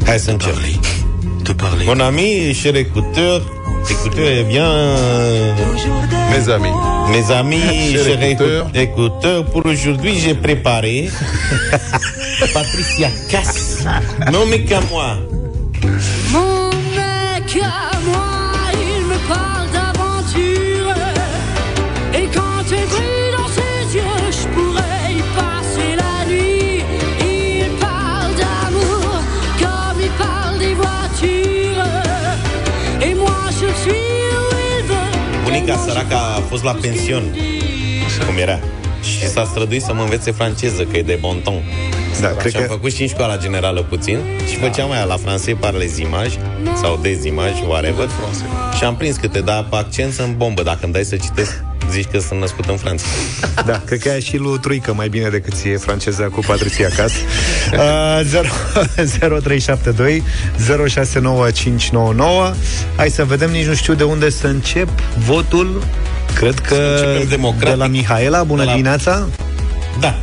Hai să încerc. Mon ami, cher écouteur, écouteur, eh bien... Mes amis. Mes amis, cher écouteur, écouteur, pour aujourd'hui, j'ai préparé Patricia Cass. Non mais qu'à moi. Non mais qu'à moi, il me parle d'aventure. Et quand tu brille dans ses yeux, je pourrais y passer la nuit. Il parle d'amour comme il parle des voitures. Et moi je suis où il veut. Bunica săraca a fost la pensiune, cum era, și s-a străduit să mă învețe franceză, că e de bon ton. Da, cred că... am făcut și în școala generală puțin și da. făceam aia la francez par les images sau des images, whatever. Și am prins câte, dar pe accent sunt bombă. Dacă îmi dai să citesc, zici că sunt născut în Franța. Da, cred că e și lui Truică mai bine decât ție franceza cu Patricia Cass. zero trei șapte doi zero șase nouă cinci nouă nouă. Hai să vedem, nici nu știu de unde să încep votul. Cred că de la Mihaela. Bună la... dimineața. Da.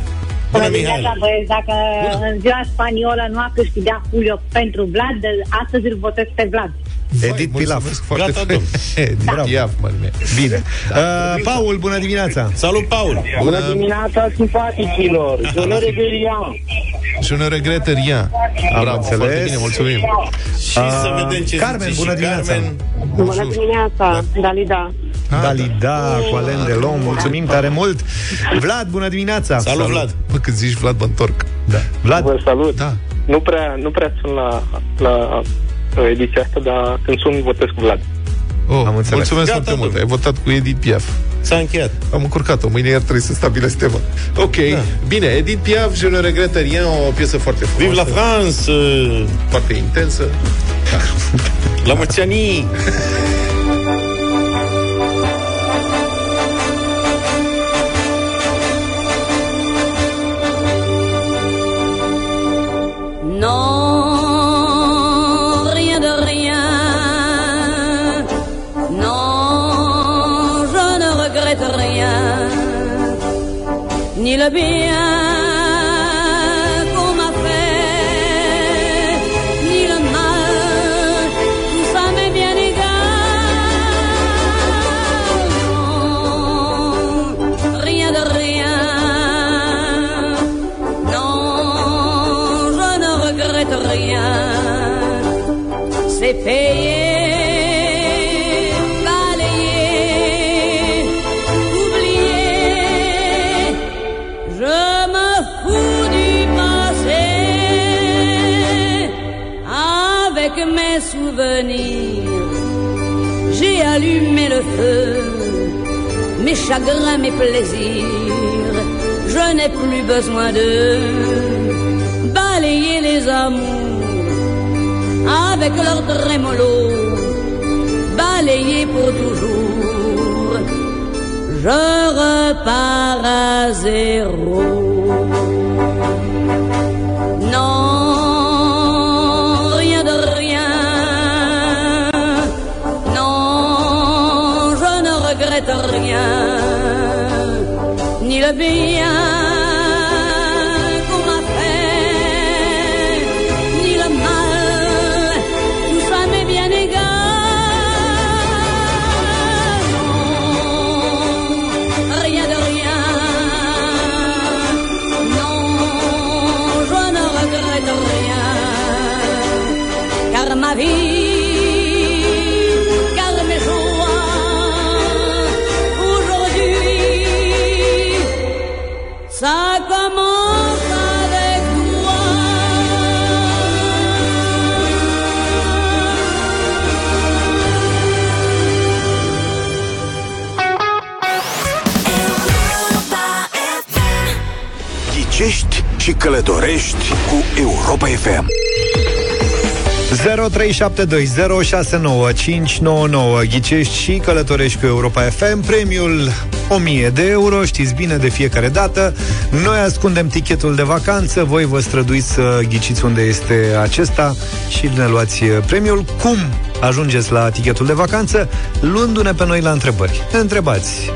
Bună dimineața, băieți, dacă bună. În ziua spaniolă nu a câștigat Julio pentru Vlad, de astăzi îl votez pe Vlad. Edith Piaf, foarte frumos. Bravo. Iaf, bine. Da. Uh, Paul, bună dimineața. Salut, Paul. Bună, bună dimineața, simpaticilor. Je ne regrette rien. Je ne regrette rien. Bravo, foarte bine, mulțumim. Și uh, să vedem ce Carmen, bună și dimineața. Carmen. Bună dimineața, Dalida. Ah, Dalida, cu Alain Delon, mulțumim tare mult. Vlad, bună dimineața. Salut, salut. Vlad. Bă, când zici Vlad, mă întorc. Da. Vlad, vă salut. Da. Nu prea, nu prea sunt la la ediția asta, dar când sunt, votez cu Vlad. Oh, am înțeles. Mulțumesc foarte mult. Ai votat cu Edith Piaf. S-a încheiat. Am încurcat-o. Mâine iar trebuie să stabilesc tema. Ok. Da. Bine, Edith Piaf, Je ne regrette rien, o piesă foarte frumoasă. Vive la France! Foarte intensă. La mulți ani! Ni le bien qu'on m'a fait, ni le mal, tout ça m'est bien égal. se paie, balayer, oublier, je me fous du passé, avec mes souvenirs, j'ai allumé le feu, mes chagrins, mes plaisirs, je n'ai plus besoin d'eux. Balayer les amours avec leur trémolo, balayer pour toujours, je repars à zéro. Non, rien de rien, non, je ne regrette rien, ni le bien și călătorești cu Europa F M. zero trei șapte doi zero șase nouă cinci nouă nouă. Ghicești și călătorești cu Europa F M. Premiul o mie de euro, știți bine de fiecare dată. Noi ascundem tichetul de vacanță, voi vă străduiți să ghiciți unde este acesta și ne luați premiul. Cum ajungeți la tichetul de vacanță? Luându-ne pe noi la întrebări. Ne întrebați: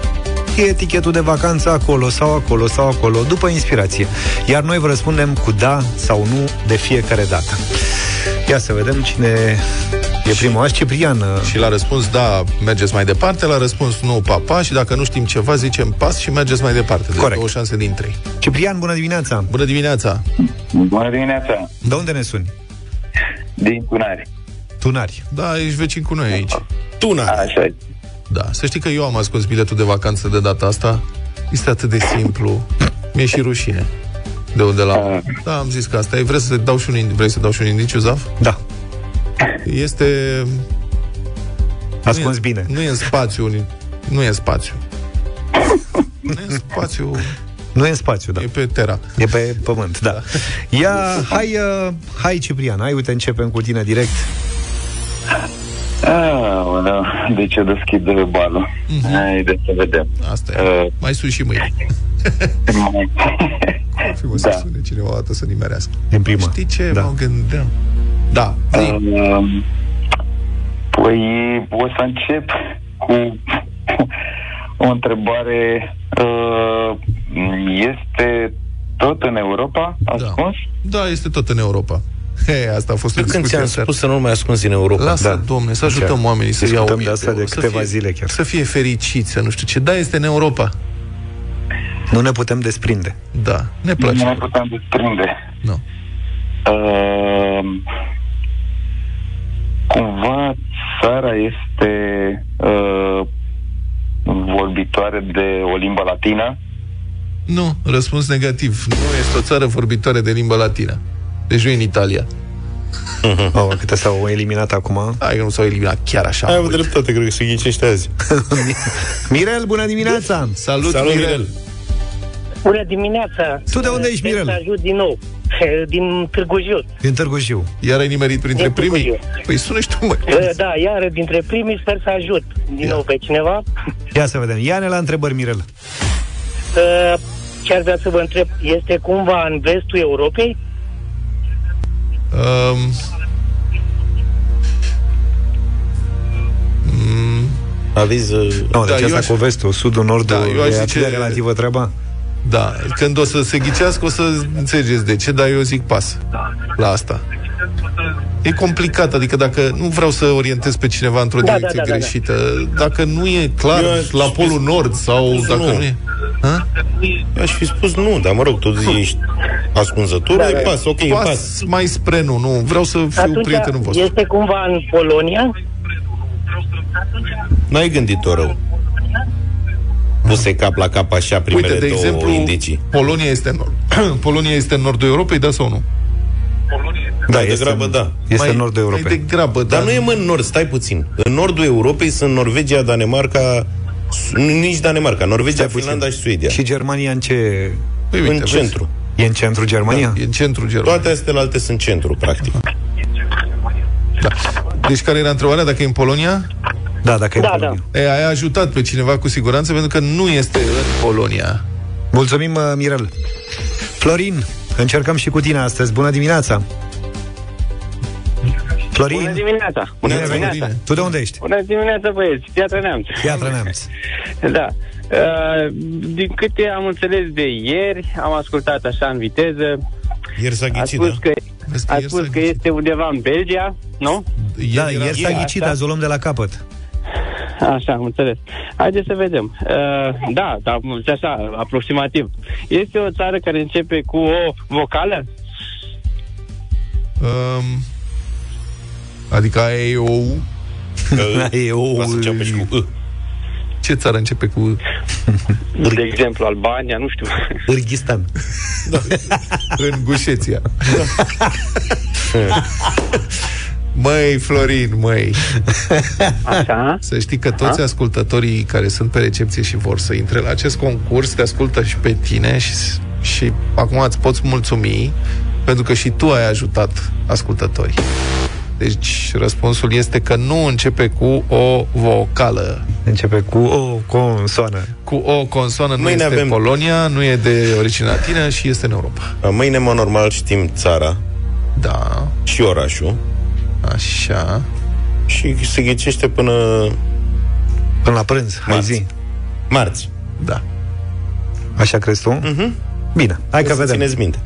e tichetul de vacanță acolo sau acolo sau acolo, după inspirație. Iar noi vă răspundem cu da sau nu de fiecare dată. Ia să vedem cine e primul. Azi Ciprian. Și la răspuns da, mergeți mai departe. La răspuns nu, papa. Și dacă nu știm ceva, zicem pas și mergeți mai departe. Corect. Două șanse din trei. Ciprian, bună dimineața. Bună dimineața. Bună dimineața. De unde ne suni? Din Tunari. Tunari. Da, ești vecin cu noi aici. Tunari. Așa e. Da, să știi că eu am ascuns biletul de vacanță de data asta. Este atât de simplu. Mi-e și rușine. De unde la... Da, am zis că asta e. Vrei să dau și un ind- vrei să dau și un indiciu, Zaf? Da. Este... ascuns nu e, bine. Nu e în spațiu. Nu e în spațiu. Nu e în spațiu. Nu e în spațiu, da. E pe terra. E pe pământ, da. da. Ia, hai, uh, hai Ciprian, hai, uite, începem cu tine direct. Ah, da. Deci eu deschid de balul. Mm-hmm. Haide să vedem. Asta e. Uh, mai sus și mâine. Frumos da. Să sune cineva o dată să nimerească. În prima. Știi ce? Da. Mă gândeam. Da. Uh, păi o să încep cu o întrebare. Uh, este tot în Europa? Ascuns? Da. Da, este tot în Europa. He, asta a fost când discuție. Când ți-am spus să nu mai ascunzi în Europa. Lasă, da. Domne, să ajutăm chiar. Oamenii să iau de asta de câteva zile chiar. Să fie fericiți, să nu știu ce. Da, este în Europa. Nu ne putem desprinde. Da, ne place. Nu ne putem desprinde. Nu. Uh, cumva țara este uh, vorbitoare de o limbă latină? Nu, răspuns negativ. Nu este o țară vorbitoare de limbă latină. Deci nu e în Italia. Oh, câte s-au eliminat acum? Hai că nu s-au eliminat chiar așa. Ai avut dreptate, cred că se ghicește azi. Mirel, bună dimineața! Salut, Salut Mirel. Mirel! Bună dimineața! Tu de unde ești, Mirel? Să ajut din nou. Din Târgu Jiu. Din Târgu Jiu. Iar ai nimerit printre primii? Păi sună și tu, mă. Da, iar dintre primii sper să ajut din Ia. nou pe cineva. Ia să vedem. Ia-ne la întrebări, Mirel. Uh, chiar vreau să vă întreb, este cumva în vestul Europei? Um, Aviz no, deci da, asta aș... cu vestul, sudul, nordul, da, e zice... atât de relativă treaba. Da, când o să se ghicească o să înțelegeți de ce, dar eu zic pas la asta. E complicat, adică dacă nu vreau să orientez pe cineva într-o da, direcție da, da, greșită da, da. Dacă nu e clar eu la polul nord sau dacă nu, nu e Ha? Aș fi spus nu, dar mă rog, tu ești ascunzătură, da, e pas, ok, pas, pas mai spre nu, nu, vreau să fiu atunci prietenul vostru. Este cumva în Polonia? N-ai gândit-o rău. Puse cap la cap așa primele Uite, de două exemplu, indicii. Polonia este în nord. Polonia este în nordul Europei, da sau nu? Da, este degrabă, în, da. Este mai, în nordul Europei. Degrabă, da. Dar nu e în nord, stai puțin. În nordul Europei sunt Norvegia, Danemarca, nici Danemarca, Norvegia, Finlanda și Suedia. Și Germania în ce? Păi, uite, în vezi? Centru. E în centru Germania? Da, e în centru Germania. Toate astea alte sunt centru, practic. Da. Deci care era întrebarea, dacă e în Polonia? Da, dacă da, e în Polonia. Da. E, ai ajutat pe cineva cu siguranță, pentru că nu este în Polonia. Mulțumim, Mirel. Florin, încercăm și cu tine astăzi. Bună dimineața! Florin. Bună dimineața. Bună dimineața. Tu de unde ești? Bună dimineața, băieți. Piatra Neamț. Piatra Neamț. Da. Uh, din câte am înțeles de ieri, am ascultat așa în viteză. Ieri s-a ghicit, da? Că, a spus că este undeva în Belgia, nu? Da, ieri s-a ghicit, dar o luăm de la capăt. Așa, am înțeles. Haideți să vedem. Uh, da, dar așa, aproximativ. Este o țară care începe cu o vocală? Um... Adică aia e ou. Aia e ou. Ce țară începe cu... De exemplu, Albania, nu știu. Urghistan. Da. În Gușeția. Da. Măi, Florin, măi. Așa? Să știi că toți Aha. ascultătorii care sunt pe recepție și vor să intre la acest concurs te ascultă și pe tine și, și acum îți poți mulțumi pentru că și tu ai ajutat ascultătorii. Deci răspunsul este că nu începe cu o vocală. Începe cu o consoană. Cu o consoană, nu mâine este avem... Polonia, nu e de origine latină și este în Europa. Mâine, mă, normal, știm țara. Da. Și orașul. Așa. Și se ghicește până... Până la prânz, hai zi. Marți. Da. Așa crezi tu? Mhm. Bine, hai că vedem. Țineți minte.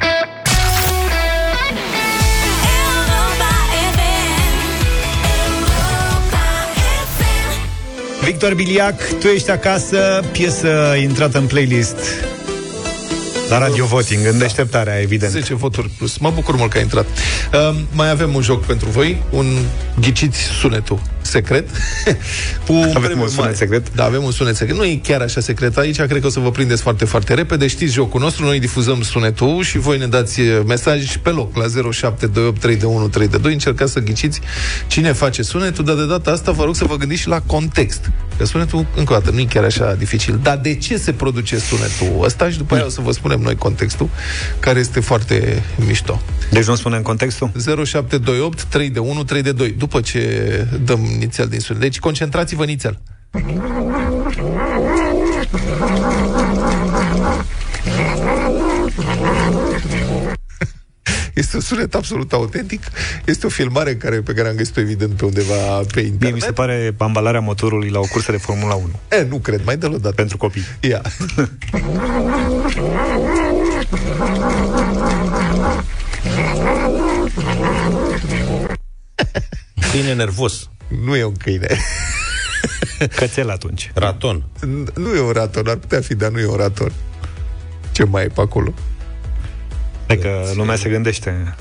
Victor Biliac, Tu ești acasă, piesă intrată în playlist la Radio Voting, în deșteptarea, evident. zece voturi plus, mă bucur mult că a intrat. uh, Mai avem un joc pentru voi, un ghiciți sunetul secret. Avem un sunet secret? Da, avem un sunet secret, nu e chiar așa secret aici, cred că o să vă prindeți foarte, foarte repede. Știți jocul nostru, noi difuzăm sunetul și voi ne dați mesaj pe loc la zero șapte doi opt trei unu trei doi. Încercați să ghiciți cine face sunetul, dar de data asta vă rog să vă gândiți și la context, că sunetul, încă o dată, nu e chiar așa dificil. Dar de ce se produce sunetul ăsta și după aia o să vă spunem noi contextul, care este foarte mișto. Deci nu spunem contextul? zero șapte doi opt trei unu trei doi. După ce dăm nițel din sunet. Deci concentrați-vă nițel. Este un sunet absolut autentic. Este o filmare care, pe care am găsit-o evident pe undeva pe internet. Mie mi se pare ambalarea motorului la o cursă de Formula unu. E, nu cred, mai dă-l o dată. Pentru copii. Ia. Câine nervos. Nu e un câine. Cățel atunci. Raton. Nu e un raton, ar putea fi, dar nu e un raton. Ce mai e pe acolo? Hai că lumea se gândește.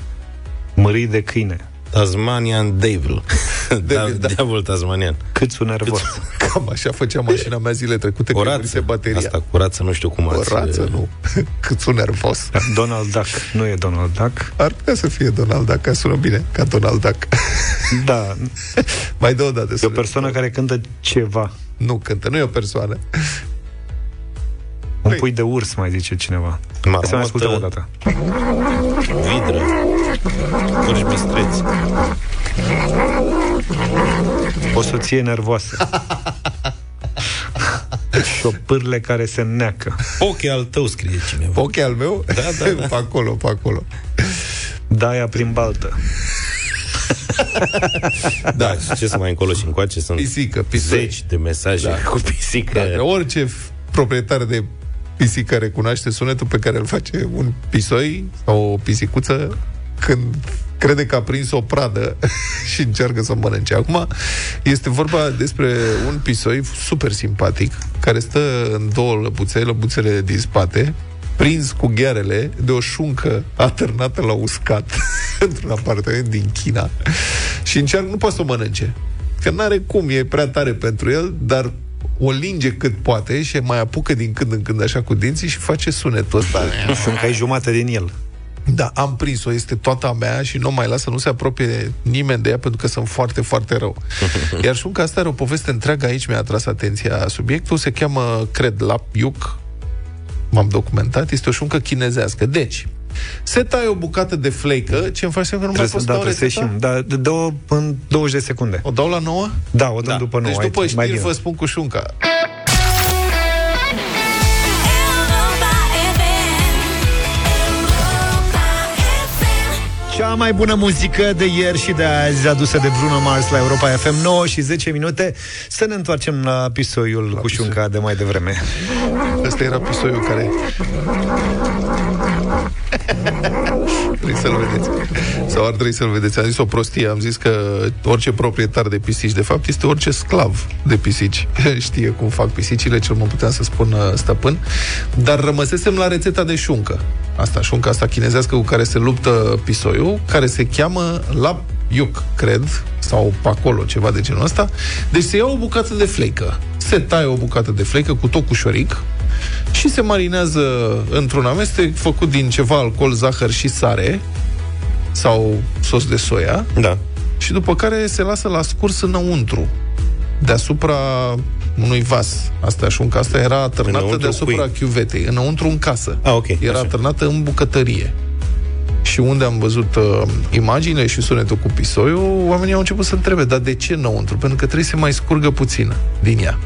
Mării de câine. Tasmanian Devil. Devil, da. Diavol tasmanian. Cât un nervos. Cam așa făcea mașina mea zile trecute. O rață. Bateria. Asta cu rață nu știu cum ați... O rață, nu. Cât un nervos. Donald Duck. Nu e Donald Duck. Ar putea să fie Donald Duck, ca sună bine. Ca Donald Duck. Da. Mai dă o dată. E o persoană care cântă ceva. Nu cântă, nu e o persoană. Un pui de urs, mai zice cineva. Maromotă. Să mai ascultăm o dată. Vidră. Curși bistreți. O soție nervoasă. Și o pârle care se neacă. Poche al tău, scrie cineva. Poche al meu? Da, da, da. Pe acolo, pe acolo. Daia prin baltă. Da, și ce să mai încolo și încoace. Sunt pisică, pisică. Zeci de mesaje, da, cu pisică. Dacă orice proprietar de pisică recunoaște sunetul pe care îl face un pisoi sau o pisicuță când crede că a prins o pradă și încearcă să mănânce. Acum este vorba despre un pisoi super simpatic care stă în două lăbuțe, lăbuțele din spate, prins cu ghearele de o șuncă atârnată la uscat într-un apartament din China și încearcă, nu poate să o mănânce, că n-are cum, e prea tare pentru el, dar o linge cât poate și mai apucă din când în când așa cu dinții și face sunetul ăsta. Șunca e jumate din el. Da, am prins-o, este toată a mea și nu mai lasă, nu se apropie nimeni de ea pentru că sunt foarte, foarte rău. Iar șunca asta are o poveste întreagă, aici mi-a atras atenția subiectul, se cheamă, cred, lap iuc, m-am documentat, este o șuncă chinezească. Deci, se taie o bucată de fleică, ce îmi faci că nu trebuie mai poți da, dau rețeta? Da, dă-o în douăzeci de secunde. O dau la nouă? Da, o dăm da. după nouă. Deci după știri vă spun cu șunca. Cea mai bună muzică de ieri și de azi, adusă de Bruno Mars la Europa F M. Nouă și zece minute. Să ne întoarcem la pisoiul la cu șunca pisoi de mai devreme. Ăsta era pisoiul care... Trebuie să-l vedeți. Sau ar trebui să-l vedeți. Am zis o prostie, am zis că orice proprietar de pisici, de fapt, este orice sclav de pisici. Știe cum fac pisicile, cel mult puteam să spun stăpân. Dar rămăsesem la rețeta de șuncă. Asta, șunca asta chinezească cu care se luptă pisoiul, care se cheamă lap iuc, cred, sau pe acolo, ceva de genul ăsta. Deci se ia o bucată de fleică. Se taie o bucată de fleică cu tot cu șoric și se marinează într-un amestec făcut din ceva alcool, zahăr și sare sau sos de soia. Da. Și după care se lasă la scurs înăuntru, deasupra unui vas. Asta, șunca asta era atârnată înăuntru deasupra cui? Chiuvetei, înăuntru în casă. Ah, okay. Era așa. Atârnată în bucătărie. Și unde am văzut uh, imaginile și sunetul cu pisoiul, oamenii au început să întrebe, dar de ce înăuntru? Pentru că trebuie să mai scurgă puțin din ea.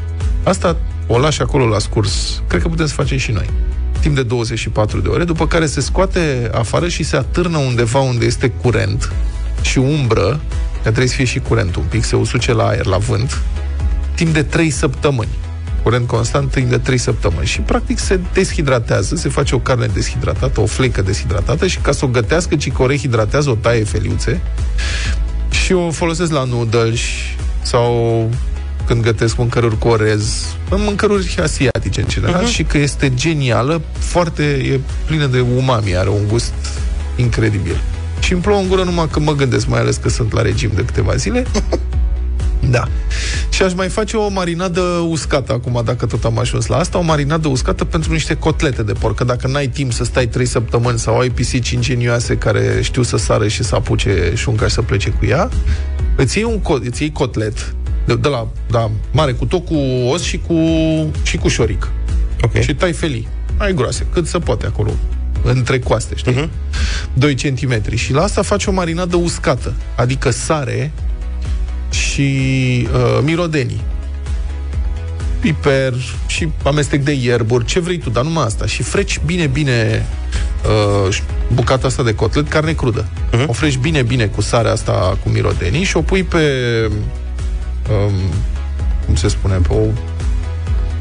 Asta o lași acolo la scurs. Cred că putem să facem și noi. Timp de douăzeci și patru de ore, după care se scoate afară și se atârnă undeva unde este curent și umbră, că trebuie să fie și curent un pic, se usuce la aer, la vânt, timp de trei săptămâni. Curent constant timp de trei săptămâni. Și practic se deshidratează, se face o carne deshidratată, o fleică deshidratată și ca să o gătească, cicorii hidratează, o taie feliuțe și o folosesc la noodles sau când gătesc mâncăruri cu orez, în mâncăruri asiatice în general, uh-huh. și că este genială, foarte, e plină de umami, are un gust incredibil. Și îmi plouă în gură numai că mă gândesc, mai ales că sunt la regim de câteva zile. Da. Și aș mai face o marinadă uscată acum, dacă tot am ajuns la asta, o marinadă uscată pentru niște cotlete de porc, că dacă n-ai timp să stai trei săptămâni sau ai pisici ingenioase care știu să sară și să apuce șunca și să plece cu ea, îți iei, un co- îți iei cotlet de, de la da, mare, cu tot cu os și cu, și cu șoric. Okay. Și tai felii, mai groase, cât se poate acolo, între coaste, știi? Uh-huh. doi centimetri. Și la asta faci o marinadă uscată, adică sare și uh, mirodenii, piper și amestec de ierburi, ce vrei tu, dar numai asta. Și freci bine, bine uh, bucata asta de cotlet, carne crudă. Uh-huh. O freci bine, bine cu sarea asta, cu mirodenii și o pui pe... Um, cum se spune, o,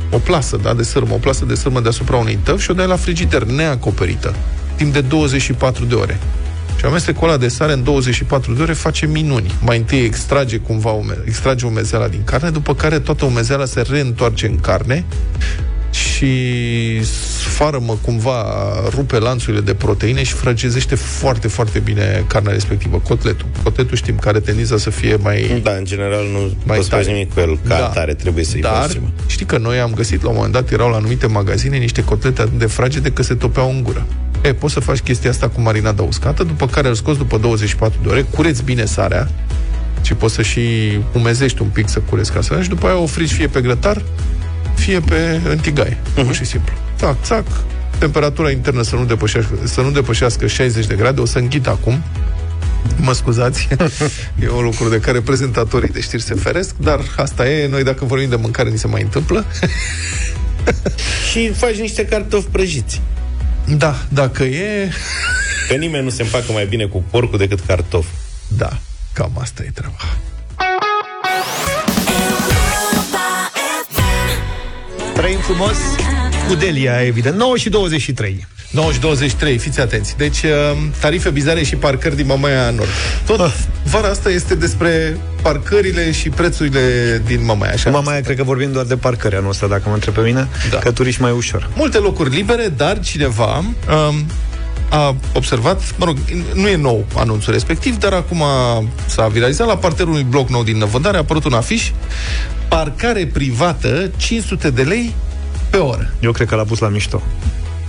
o plasă, da, de sârmă, o plasă de sârmă deasupra unui tăv și o dai la frigider, neacoperită, timp de douăzeci și patru de ore. Și amestecul ăla de sare în douăzeci și patru de ore face minuni. Mai întâi extrage cumva ume- extrage umezeala din carne, după care toată umezeala se reîntoarce în carne și sfarămă cumva, rupe lanțurile de proteine și frăgezește foarte, foarte bine carnea respectivă, cotletul. Cotletul știm care tendința să fie mai... Da, în general nu poți face nimic cu el, ca da, tare trebuie să-i consumă. Dar știi că noi am găsit, la un moment dat, erau la anumite magazine niște cotlete atât de fragede că se topeau în gură. E, poți să faci chestia asta cu marinada uscată, după care îl scoți după douăzeci și patru de ore, cureți bine sarea și poți să și umezești un pic să cureți ca sarea și după aia o frici fie pe grătar, fie pe în tigaie, uh-huh. pur și simplu. Tac, tac, temperatura internă să nu depășească, să nu depășească șaizeci de grade, o să înghit acum, mă scuzați, e un lucru de care prezentatorii de știri se feresc, dar asta e, noi dacă vorbim de mâncare ni se mai întâmplă. Și faci niște cartofi prăjiți. Da, dacă e... Că nimeni nu se împacă mai bine cu porcul decât cartofi. Da, cam asta e treaba. Trăim frumos cu Delia, evident. nouă și douăzeci și trei. nouă și douăzeci și trei, fiți atenți. Deci, tarife bizare și parcări din Mamaia Nord. Tot vara asta este despre parcările și prețurile din Mamaia. Așa? Mamaia, cred că vorbim doar de parcări anul ăsta, dacă mă întreb pe mine, da. Că turiști mai ușor. Multe locuri libere, dar cineva... Um, a observat, mă rog, nu e nou anunțul respectiv, dar acum s-a viralizat la parterul unui bloc nou din Năvădare, a apărut un afiș: parcare privată, cinci sute de lei pe oră. Eu cred că l-a pus la mișto.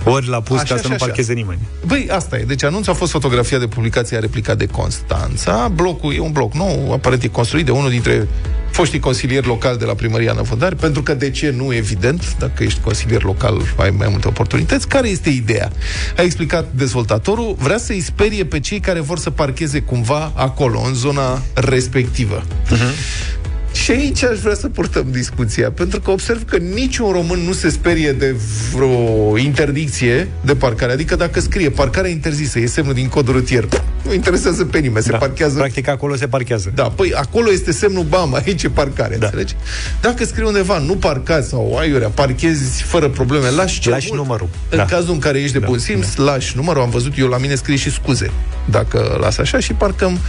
Ori l-a pus așa, ca să nu parcheze așa nimeni. Băi, asta e. Deci anunțul a fost fotografiat de publicația replicat de Constanța. Blocul e un bloc nou, aparent e construit de unul dintre foștii consilieri locali de la primăria Năvădare, pentru că de ce nu, evident, dacă ești consilier local ai mai multe oportunități. Care este ideea? A explicat dezvoltatorul, vrea să-i sperie pe cei care vor să parcheze cumva acolo, în zona respectivă. Uh-huh. Și aici aș vrea să purtăm discuția, pentru că observ că niciun român nu se sperie de vreo interdicție de parcare. Adică dacă scrie parcarea interzisă, e semnul din cod rutier, nu interesează pe nimeni, se da, parchează. Practic acolo se parchează. Da, păi acolo este semnul B A M, aici e parcare, da. Înțelegi? Dacă scrie undeva nu parcați sau aiurea, parchezi fără probleme, lași ce lași mult, numărul. În da. Cazul în care ești de da. Bun simț, da. Lași numărul. Am văzut eu la mine scrie și scuze. Dacă las așa și parcăm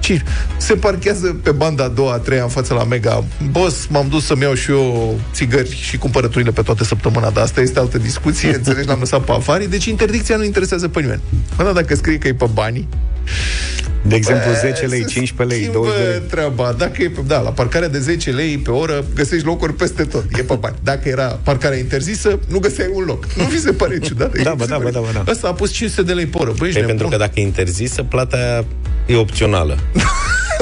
cinci. Se parchează pe banda a doua, a treia, în fața la Mega. Boss, m-am dus să-mi iau și eu țigări și cumpărăturile pe toată săptămâna, dar asta este altă discuție, înțelegi, l-am lăsat pe afarii, deci interdicția nu interesează pe nimeni. Până dacă scrie că e pe bani, de exemplu zece lei, cincisprezece lei, douăzeci de lei. Treaba. Dacă e pe, da, la parcarea de zece lei pe oră găsești locuri peste tot, e pe bani. Dacă era parcarea interzisă, nu găseai un loc. Nu vi se pare ciudat? Da, bă, da, bă, da, bă, da. Ăsta a pus cinci sute de lei pe oră. Băi, e pentru că dacă e interzisă, plata e opțională.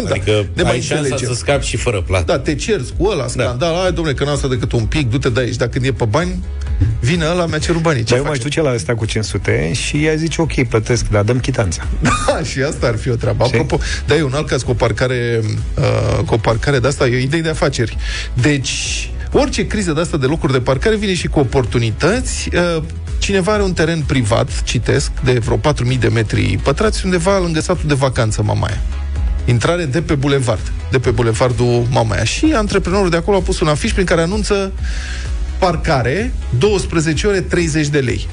Da, adică ai șansa să scapi și fără plată. Da, te cerți cu ăla, scandal, da. Ai, dom'le, că n-am stat decât un pic, du-te de aici. Dacă când e pe bani, vine ăla, mi-a cerut banii. Dar eu m-aș duce la ăsta cu cinci sute și i-a zice, ok, plătesc, dar dăm chitanța. Da, și asta ar fi o treabă. Ce? Apropo, da, e un alt caz cu o parcare, uh, cu o parcare de-asta, e o idee de afaceri. Deci, orice criză de-asta de locuri de parcare vine și cu oportunități. Uh, Cineva are un teren privat, citesc, de vreo patru mii de metri pătrați, undeva lângă satul de vacanță Mamaia. Intrare de pe bulevard, de pe bulevardul Mamaia. Și antreprenorul de acolo a pus un afiș prin care anunță parcare, douăsprezece ore, treizeci de lei.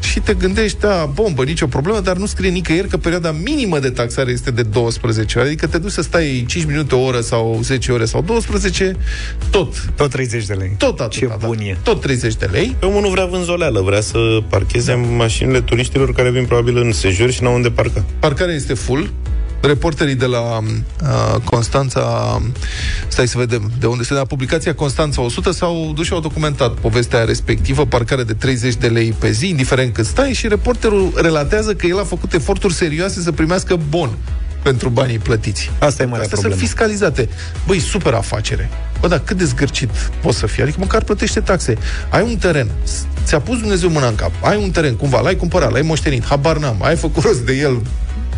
Și te gândești, da, bombă, nicio problemă, dar nu scrie nicăieri că perioada minimă de taxare este de douăsprezece ore, adică te duci să stai cinci minute, o oră sau zece ore sau douăsprezece, tot. Tot treizeci de lei. Tot atâta, da. Tot treizeci de lei. Omul nu vrea vânzoleală, vrea să parcheze mașinile turiștilor care vin probabil în sejur și n-au unde parca. Parcarea este full. Reporterii de la uh, Constanța, stai să vedem de unde se dea publicația, Constanța o sută, s-au dus și au documentat povestea respectivă, parcare de treizeci de lei pe zi, indiferent cât stai, și reporterul relatează că el a făcut eforturi serioase să primească bon pentru banii plătiți. Asta e marea problemă. Astea sunt fiscalizate. Băi, super afacere. Bă, dar cât de zgârcit poți să fii? Adică măcar plătește taxe. Ai un teren, ți-a pus Dumnezeu mâna în cap, ai un teren, cumva, l-ai cumpărat, l-ai moștenit, habar n-am, ai făcut rost de el.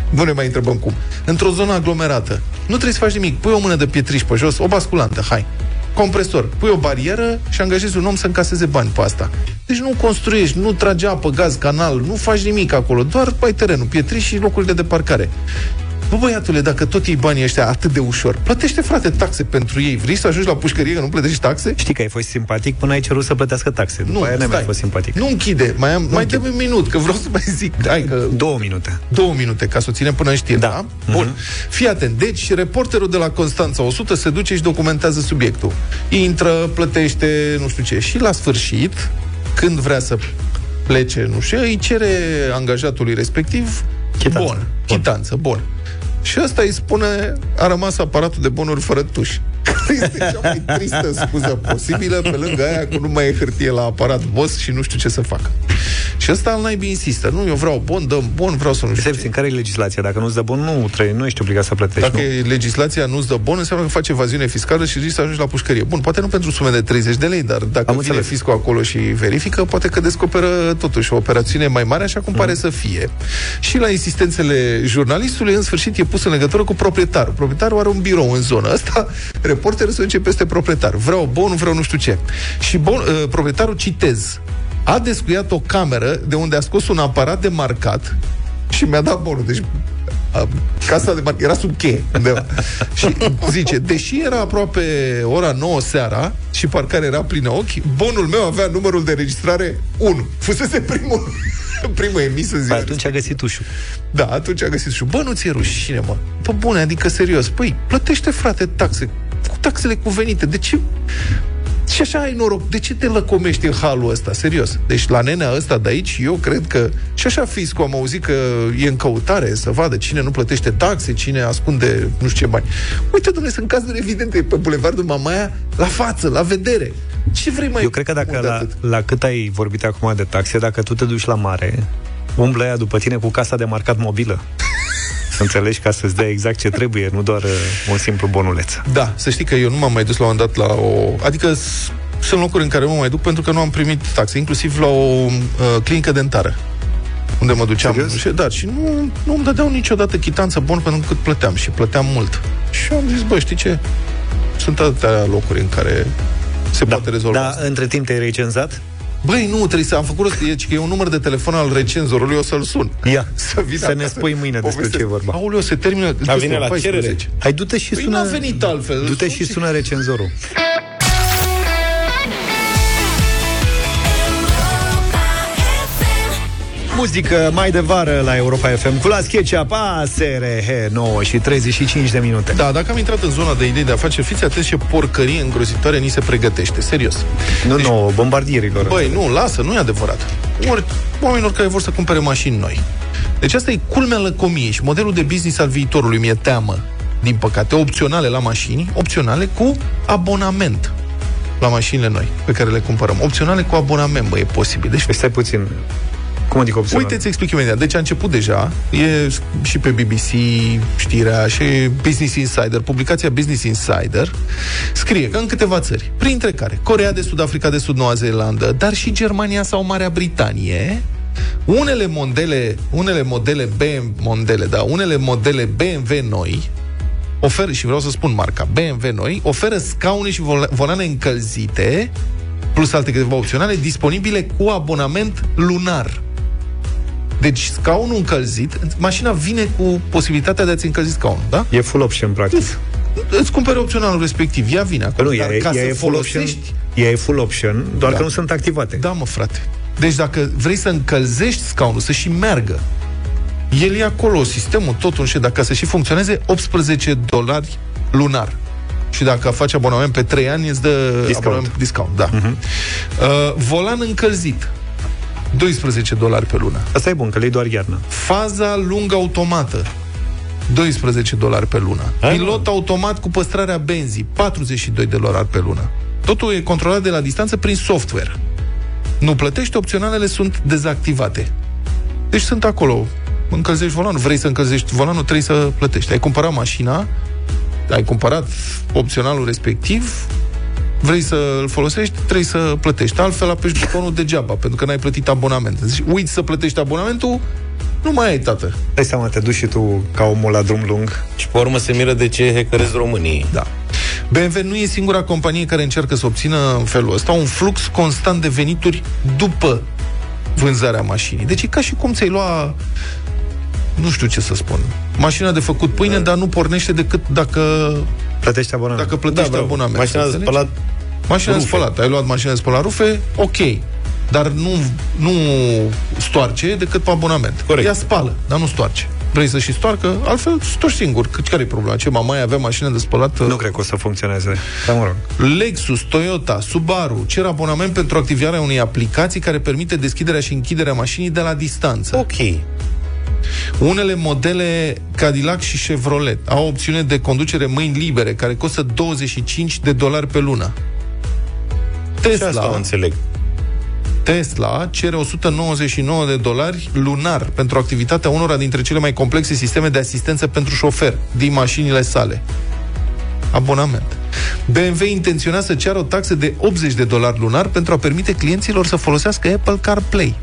Nu ne mai întrebăm cum. Într-o zonă aglomerată. Nu trebuie să faci nimic. Pui o mână de pietriș pe jos, o basculantă, hai. Compresor, pui o barieră și angajezi un om să încaseze bani pe asta. Deci nu construiești, nu tragi apă, gaz, canal, nu faci nimic acolo. Doar pai terenul, pietriș și locurile de parcare. Bă, băiatule, dacă tot iei banii ăștia atât de ușor, plătește, frate, taxe pentru ei. Vrei să ajungi la pușcărie că nu plătești taxe? Știi că ai fost simpatic până ai cerut să plătească taxe. După nu, aia n-ai mai fost simpatic. Nu închide, mai am, nu mai dă un minut, că vreau să mai zic. Da, hai, că... Două minute. Două minute, ca să o ținem până în știri, da? Da? Bun. Uh-huh. Fii atent. Deci, reporterul de la Constanța o sută se duce și documentează subiectul. Intră, plătește, nu știu ce. Și la sfârșit, când vrea să plece, nu știu, îi cere angajatului respectiv chitanță. Bon, bon. Chitanță, bon. Și ăsta îi spune, a rămas aparatul de bonuri fără tuș. Este cea mai tristă scuză posibilă, pe lângă aia că nu mai e hârtie la aparat, boss, și nu știu ce să facă. Și ăsta al naibii insistă. Nu, eu vreau bon, dăm bon, vreau să nu știu. În care e legislația? Dacă nu-ți dă bon, nu, tre- nu ești obligat să plătești. Dacă nu. Legislația nu-ți dă bon, înseamnă că faci evaziune fiscală și zici să ajungi la pușcărie. Bun, poate nu pentru sume de treizeci de lei, dar dacă am vine fiscul acolo și verifică, poate că descoperă totuși o operațiune mai mare, așa cum mm. pare să fie. Și la insistențele jurnalistului, în sfârșit, e pus în legătură cu proprietarul. Proprietarul are un birou în zonă. Asta reporterul se duce peste proprietar. Vreau bon, vreau nu știu ce. Și bon, uh, proprietarul, citez, a descuiat o cameră de unde a scos un aparat de marcat și mi-a dat bonul. Deci a, casa de marcat era sub cheie. Și zice, deși era aproape ora nouă seara și parcarea era plină ochi, bonul meu avea numărul de registrare unu. Fusese primul. în prima emisă zi. Păi atunci a găsit ușul. Da, atunci a găsit ușul. Bă, nu ți-e rușine, mă. Pă bune, adică serios. Păi, plătește, frate, taxe. Cu taxele cuvenite. De ce... Și așa ai noroc. De ce te lăcomești în halul ăsta? Serios. Deci la nenea ăsta de aici, eu cred că... Și așa fiscul, am auzit că e în căutare să vadă cine nu plătește taxe, cine ascunde nu știu ce bani. Uite, dom'le, sunt cazuri evidente pe Bulevardul Mamaia, la față, la vedere. Ce vrei mai... Eu cred că dacă la, la cât ai vorbit acum de taxe, dacă tu te duci la mare, umblă aia după tine cu casa de marcat mobilă. Înțelegi, ca să-ți dea exact ce trebuie, nu doar uh, un simplu bonuleț. Da, să știi că eu nu m-am mai dus la un dat la o... Adică s- sunt locuri în care nu mă mai duc pentru că nu am primit taxe, inclusiv la o uh, clinică dentară, unde mă duceam. Și, da, și nu, nu îmi dădeau niciodată chitanță bonă pentru cât plăteam și plăteam mult. Și am zis, bă, știi ce? Sunt atâtea locuri în care se da, poate rezolva. Dar între timp te-ai recenzat? Băi, nu, trebuie să am făcut rost, deci că e un număr de telefon al recenzorului, eu o să-l sun. Ia, să, să ne spui mâine despre ce e vorba. Aoleu, se termină. A vine la cerere. Hai, du-te și păi sună. N-a venit altfel. Du-te și sună recenzorul. Muzică mai de vară la Europa F M cu la Schecia, pasere, nouă și treizeci și cinci de minute. Da, dacă am intrat în zona de idei de afaceri, fiți atenți ce porcărie îngrozitoare ni se pregătește, serios. Nu, deci, nu, bombardierilor. Băi, nu, lasă, nu e adevărat. Ori, oamenilor care vor să cumpere mașini noi. Deci asta e culmea lăcomiei și modelul de business al viitorului, mi-e teamă, din păcate, opționale la mașini, opționale cu abonament. La mașinile noi, pe care le cumpărăm. Opționale cu abonament, bă, e posibil. Deci, stai puțin... Cum adică opțional? Uite, ți explic imediat. Deci a început deja, e și pe B B C știrea și Business Insider, publicația Business Insider scrie că în câteva țări, printre care Coreea de Sud, Africa de Sud, Noua Zeelandă, dar și Germania sau Marea Britanie, unele modele, unele modele B M W, modele, da, unele modele B M W noi oferă, și vreau să spun marca, B M W noi oferă scaune și volane încălzite, plus alte câteva opționale, disponibile cu abonament lunar. Deci scaunul încălzit, mașina vine cu posibilitatea de a-ți încălzi scaunul, da? E full option, practic. Îți, îți cumperi opționalul respectiv, ea vine acolo, nu, dar e, ca e, să e folosești... Option, ea e full option, doar da. Că nu sunt activate. Da, mă, frate. Deci dacă vrei să încălzești scaunul, să și meargă, el e acolo, sistemul, totul, și dacă să și funcționeze, optsprezece dolari lunar. Și dacă faci abonament pe trei ani, îți dă discount. Abonament, discount, da. Uh-huh. Uh, volan încălzit. doisprezece dolari pe lună. Asta e bun, că le-i doar iarna. Faza lungă automată, doisprezece dolari pe lună. Hai, pilot bă. Automat cu păstrarea benzii, patruzeci și doi de dolari pe lună. Totul e controlat de la distanță prin software. Nu plătești, opționalele sunt dezactivate. Deci sunt acolo. Încălzești volanul, vrei să încălzești volanul, trebuie să plătești. Ai cumpărat mașina, ai cumpărat opționalul respectiv, vrei să-l folosești, trebuie să plătești. Altfel apeși butonul degeaba, pentru că n-ai plătit abonament. Deci uiți să plătești abonamentul, nu mai ai, tată. Dai seama, te duci și tu ca omul la drum lung. Și pe urmă se miră de ce hackerezi românii. Da. B M W nu e singura companie care încearcă să obțină în felul ăsta un flux constant de venituri după vânzarea mașinii. Deci e ca și cum ți-ai lua... Nu știu ce să spun. Mașina de făcut pâine, da. Dar nu pornește decât dacă... Plătești abonament. Dacă plătești da, abonament. Mașina de spălat... Mașina de spălat. Ai luat mașina de spălat rufe, ok. Dar nu, nu stoarce decât pe abonament. Corect. Ea spală, dar nu stoarce. Vrei să și stoarcă, altfel stoși singur. Care e problema? Ce, mama mai avea mașină de spălat? Nu cred că o să funcționeze. Da, mă rog. Lexus, Toyota, Subaru cer abonament pentru activarea unei aplicații care permite deschiderea și închiderea mașinii de la distanță. Ok. Unele modele Cadillac și Chevrolet au opțiune de conducere mâini libere, care costă douăzeci și cinci de dolari pe lună. Tesla, asta înțeleg. Tesla cere o sută nouăzeci și nouă de dolari lunar pentru activitatea unora dintre cele mai complexe sisteme de asistență pentru șofer din mașinile sale. Abonament. B M W intenționa să ceară o taxă de optzeci de dolari lunar pentru a permite clienților să folosească Apple CarPlay.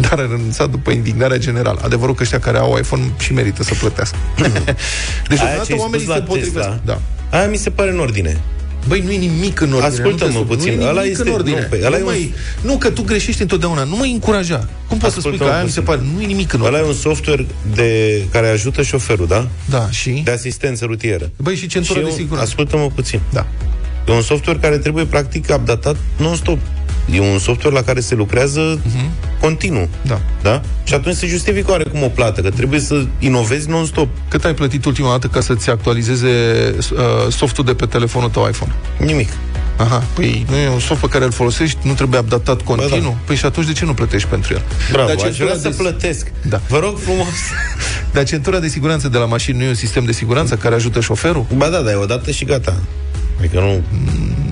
Dar a renunțat după indignarea generală. Adevărul că ăștia care au iPhone și merită să plătească. Deci, odată, oamenii se potrivesc. Da. Aia mi se pare în ordine. Băi, nu e nimic în ordine. Ascultă-mă puțin. Ăla este în ordine. Nu, nu, mai, un... nu, că tu greșești întotdeauna. Nu mă încuraja. Cum poți să spui că aia puțin. Mi se pare? Nu e nimic în ordine. Ăla e un software de... care ajută șoferul, da? Da, și? De asistență rutieră. Băi, și centură și de siguranță. Ascultă-mă puțin. Da. E un software care trebuie, practic, updatat non-stop. E un software la care se lucrează... Uh-huh. continuu. Da. Da? Și atunci se justifică oarecum o plată, că trebuie să inovezi non-stop. Cât ai plătit ultima dată ca să-ți actualizeze uh, softul de pe telefonul tău iPhone? Nimic. Aha, păi nu e un soft pe care îl folosești, nu trebuie updatat continuu? Bă, da. Păi și atunci de ce nu plătești pentru el? Bravo, aș vrea de... să plătesc. Da. Vă rog frumos. Dar centura de siguranță de la mașini nu e un sistem de siguranță care ajută șoferul? Ba da, dar e odată și gata. Adică nu...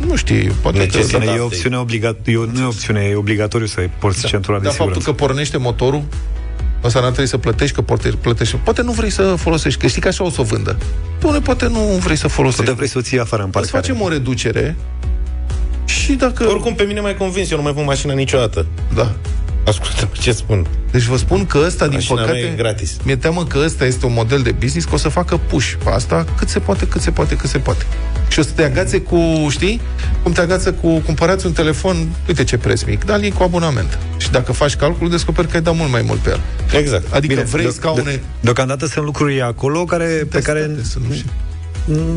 Nu știu, poate că... E o opțiune obligatoriu, nu e opțiune, e obligatoriu să porți da. centura de da, siguranță. Dar faptul că pornește motorul, asta n-ar trebui să plătești, că plătești. Poate nu vrei să folosești, că știi că așa o să o vândă. Pune, poate nu vrei să folosești. Poate vrei să o ții afară în parcare. Să facem o reducere și dacă... Oricum, pe mine m-ai convins, eu nu mai pun mașina niciodată. Da. Ascultă ce spun. Deci vă spun că ăsta, din păcate, gratis. Mi-e teamă că ăsta este un model de business, că o să facă push pe asta cât se poate, cât se poate, cât se poate. Și o să te agațe cu, știi, cum te agață cu, cumpărați un telefon, uite ce preț mic, dar e cu abonament. Și dacă faci calculul, descoperi că ai dat mult mai mult pe el. Exact. Adică bine, vrei de- scaune... De- deocamdată sunt lucruri acolo care, pe care...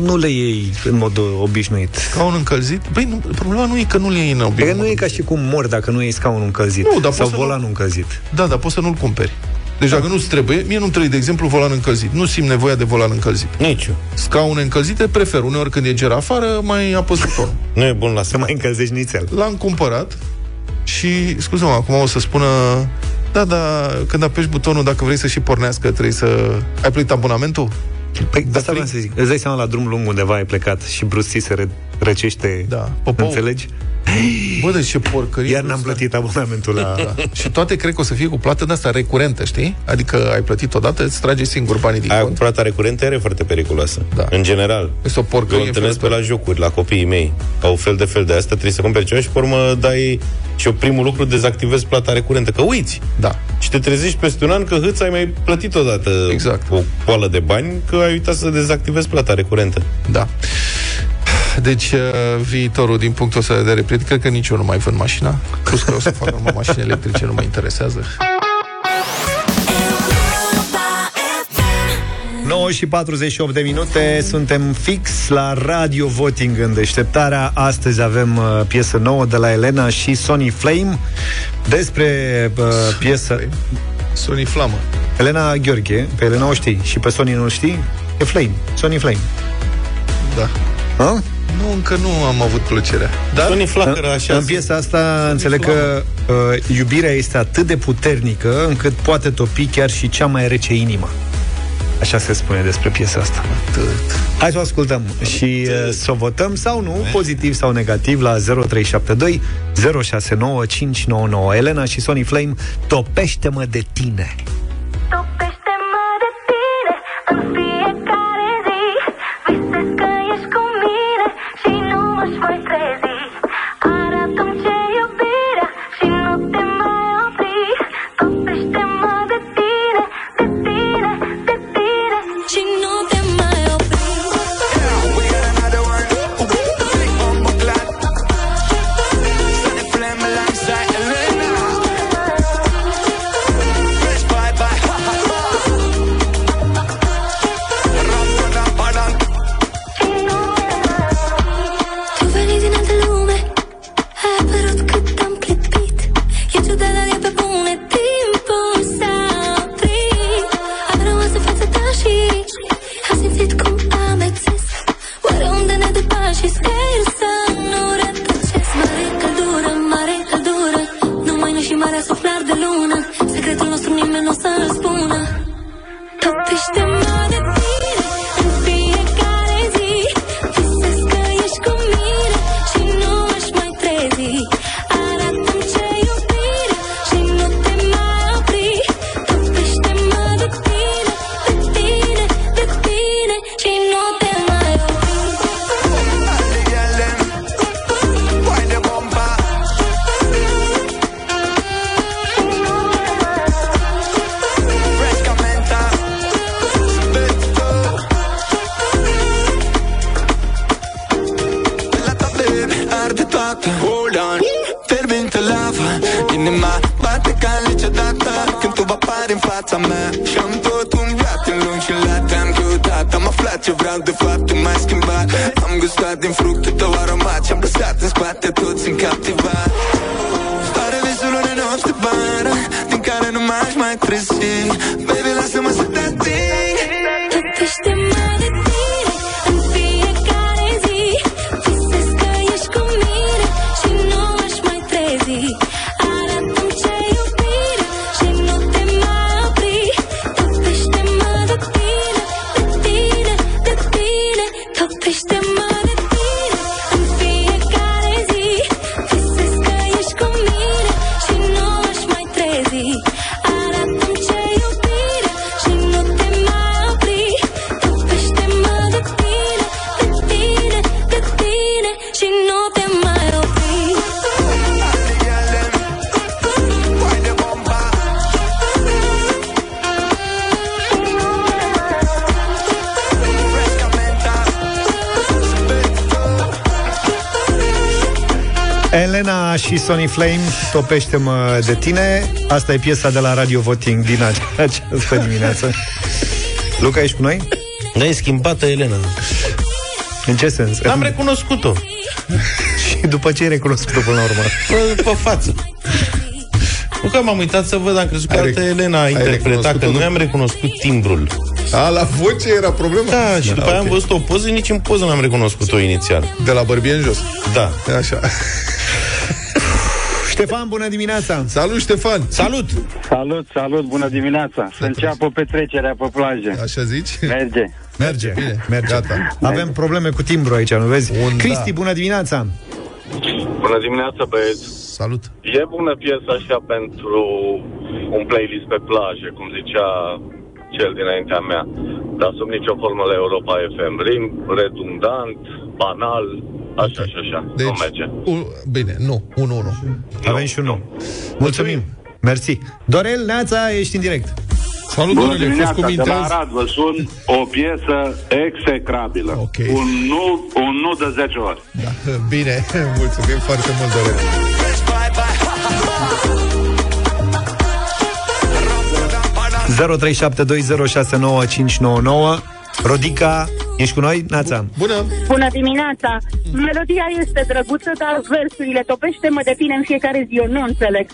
Nu le iei în mod obișnuit. Scaun încălzit? Băi, nu, problema nu e că nu le iei în obișnuit. Adică nu e ca și cum mor dacă nu iei scaunul încălzit. Nu, sau volanul încălzit. Da, dar poți să nu-l cumperi. Deci da. Dacă nu-ți trebuie, mie nu-mi trebuie, de exemplu, volan încălzit. Nu simt nevoia de volan încălzit. Nici eu. Scaune încălzite prefer. Uneori când e ger afară, mai apăs butonul. Nu e bun la să mai încălzești nițel. L-am cumpărat și, scuze-mă, acum o să spună... Da, da, când apeși butonul, dacă vrei să și pornească, trebuie să... Ai plătit abonamentul? Păi, de asta vreau să zic. Îți dai seama la drum lung undeva ai plecat și brusii se re- răcește, da. Înțelegi? Bă, deci ce porcărie. Iar n-am plătit abonamentul la... Da. Și toate cred că o să fie cu plată de asta recurentă, știi? Adică ai plătit odată, îți trage singur banii din aia cont. Aia cu plata recurentă era foarte periculoasă, da. În general. Este o porcărie. Eu întâlnesc pe la jocuri, la copiii mei. Au fel de fel de asta, trebuie să cumperi ceva și pe urmă dai... Și eu primul lucru dezactivez plata recurentă, că uiți. Da. Și te trezești peste un an că hâț ai mai plătit odată, exact, o coală de bani, că ai uitat să dezactivezi plata recurentă. Da. Deci viitorul din punctul ăsta de vedere, prieteni, cred că nici eu nu mai vând mașina. Plus că o să fac o mașină electrice, nu mă interesează. nouă și patruzeci și opt de minute, suntem fix la Radio Voting în deșteptarea. Astăzi avem uh, piesă nouă de la Elena și Sony Flame. Despre uh, piesă Sony Flamă. Elena Gheorghe, pe Elena o știi și pe Sony nu știi? E Flame, Sony Flame. Da. Ha? Nu, încă nu am avut plăcerea. Dar Sony flacără așa. În piesa asta Sony înțeleg flamă. Că uh, iubirea este atât de puternică încât poate topi chiar și cea mai rece inimă. Așa se spune despre piesa asta. Atât. Hai să o ascultăm și uh, să o votăm sau nu, pozitiv sau negativ, la zero trei șapte doi zero șase nouă cinci nouă nouă. Elena și Sony Flame, Topește-mă de tine. Topește-mă de tine în fiecare zi. Visez că ești cu mine și nu mă-și voi trezi. Arată-mi ce iubirea și nu te mai opri. Topește-mă de tine, de tine, de tine și nu te mai opri. Tu veni din altă lume, ai apărut cât am clipit. E ciudat, dar e pe bune, timpul s-a oprit. Am rămas în fața ta și am simțit cum amețesc. Oare unde ne depăși și sper să nu rătăcesc. Mare căldură, mare căldură, numai noi și marea suflar de lună. Secretul nostru nimeni nu o să-l spună. Topește-mă de tine în fiecare zi. Visez că ești cu mine și nu aș mai trezi. Arată-mi ce iubire și nu te mai opri. Topește-mă de tine, de tine, de tine și nu te mai opri. Arde toată, hold on, fervinte lava. Inima bate ca niciodată când tu apari în fața mea. Și-am tot umblat în lung și lat. Am căutat, am aflat ce vreau de fapt. Tu m-ai schimbat, am gustat din fructul tău aromat. Și-am lăsat în spate, toți sunt captivat. Pare visul unei nopți de vară. Elena și Sony Flame, topește-mă de tine. Asta e piesa de la Radio Voting din această dimineață. Luca, ești cu noi? Da, e schimbată Elena. În ce sens? Am recunoscut-o. Și după ce ai recunoscut-o până la urmă? Pe, pe față. Nu că m-am uitat să văd, am crezut că altă Elena a interpretat, că noi am recunoscut timbrul. A, la voce era problema? Da, și da, după aia okay. am văzut o poză, nici în poză n-am recunoscut-o inițial. De la bărbie în jos? Da. E așa. Ștefan, bună dimineața! Salut, Ștefan! Salut! Salut, salut, bună dimineața! Să înceapă petrecerea pe plajă. Așa zici? Merge. Merge. Bine, merge. Gata. Avem merge. probleme cu timbru aici, nu vezi? Bun, Cristi, da. bună dimineața! Bună dimineața, băieți! Salut. E bună piesa așa pentru un playlist pe plajă, cum zicea cel dinaintea mea, dar sub nicio formă la Europa F M. Rim, redundant, banal, așa și așa. Deci, nu merge. U- bine, nu, unu, unu. Avem și unu. Mulțumim. Mersi. Dorel, neața, ești în direct. Salut, bună Dorel, fost cu minte azi? Arad, vă sun o piesă execrabilă. Okay. Un, nu, un nu de zece ori. Da. Bine, mulțumim foarte mult, Dorel. zero trei șapte doi zero șase nouă cinci nouă nouă. Rodica, ești cu noi? Nața. Bună! Bună dimineața! Melodia este drăguță, dar versurile topește-mă de tine în fiecare zi, eu nu înțeleg.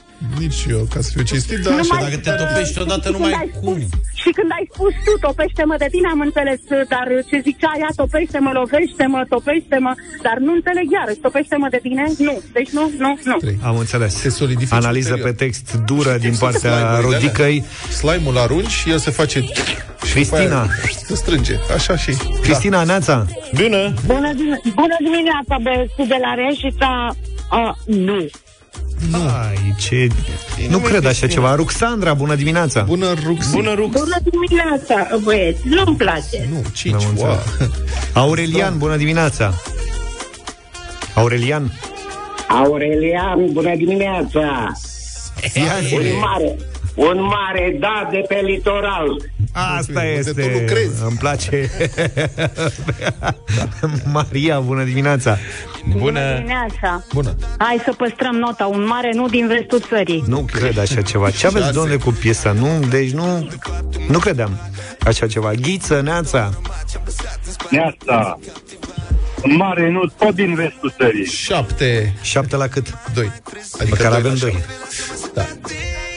Nici eu, ca să fiu cinstit, dar așa. Dacă te topești odată, nu mai cum. Și când ai spus tu, topește-mă de tine, am înțeles, dar ce zicea ea, topește-mă, lovește-mă, topește-mă, dar nu înțeleg iarăși, topește-mă de tine, nu, deci nu, nu, nu. Am înțeles. Se solidifică. Analiză pe text dură din partea Rodicăi. Slime-ul arunci și el se face... Cristina. Se strânge, așa și... Cristina, neața. Bună! Bună, bună dimineața, băieți de la Reșița, uh, nu. Hai, ce... Nu, nu cred așa ceva. Ruxandra, bună dimineața. Bună, Rux. Bună, Rux. Bună dimineața, băieți. Nu-mi place. Nu, cinci. Wow. Aurelian, bună dimineața. Aurelian. Aurelian, bună dimineața. Un mare, un mare da de pe litoral. Asta este. Îmi place. Maria, bună dimineața. Bună, bună dimineața. Bună. Hai să păstrăm nota, un mare nu din vestul țării. Nu cred așa ceva. Ce aveți, domnule, cu piesa? Nu, deci nu nu credeam așa ceva. Ghiță, neața. Neața. Un mare nu tot din vestul țării. șapte. șapte la cât? doi. Adică care avem doi. Da.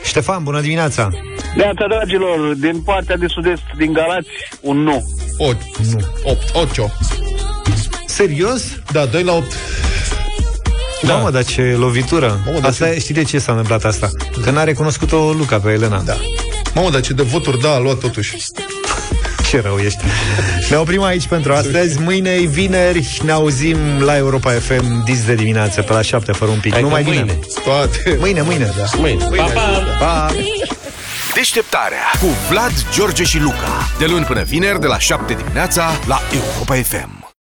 Ștefan, bună dimineața! Neața, dragilor, din partea de sud-est, din Galați, un nu. opt. opt. Serios? Da, doi la opt. Da, da, mă, dar ce lovitură. Mamă, asta ce... Știi de ce s-a întâmplat asta? Că n-a recunoscut-o Luca pe Elena. Da. Mamă, dar ce de voturi, da, a luat totuși. Ce rău ești. Ne oprim aici pentru astăzi. Mâine-i vineri, ne auzim la Europa F M dis de dimineață, pe la șapte fără un pic. Hai, numai mâine. Toate. Mâine, mâine, da. Mâine. Pa, pa. Pa. Deșteptarea cu Vlad, George și Luca. De luni până vineri, de la șapte dimineața, la Europa F M.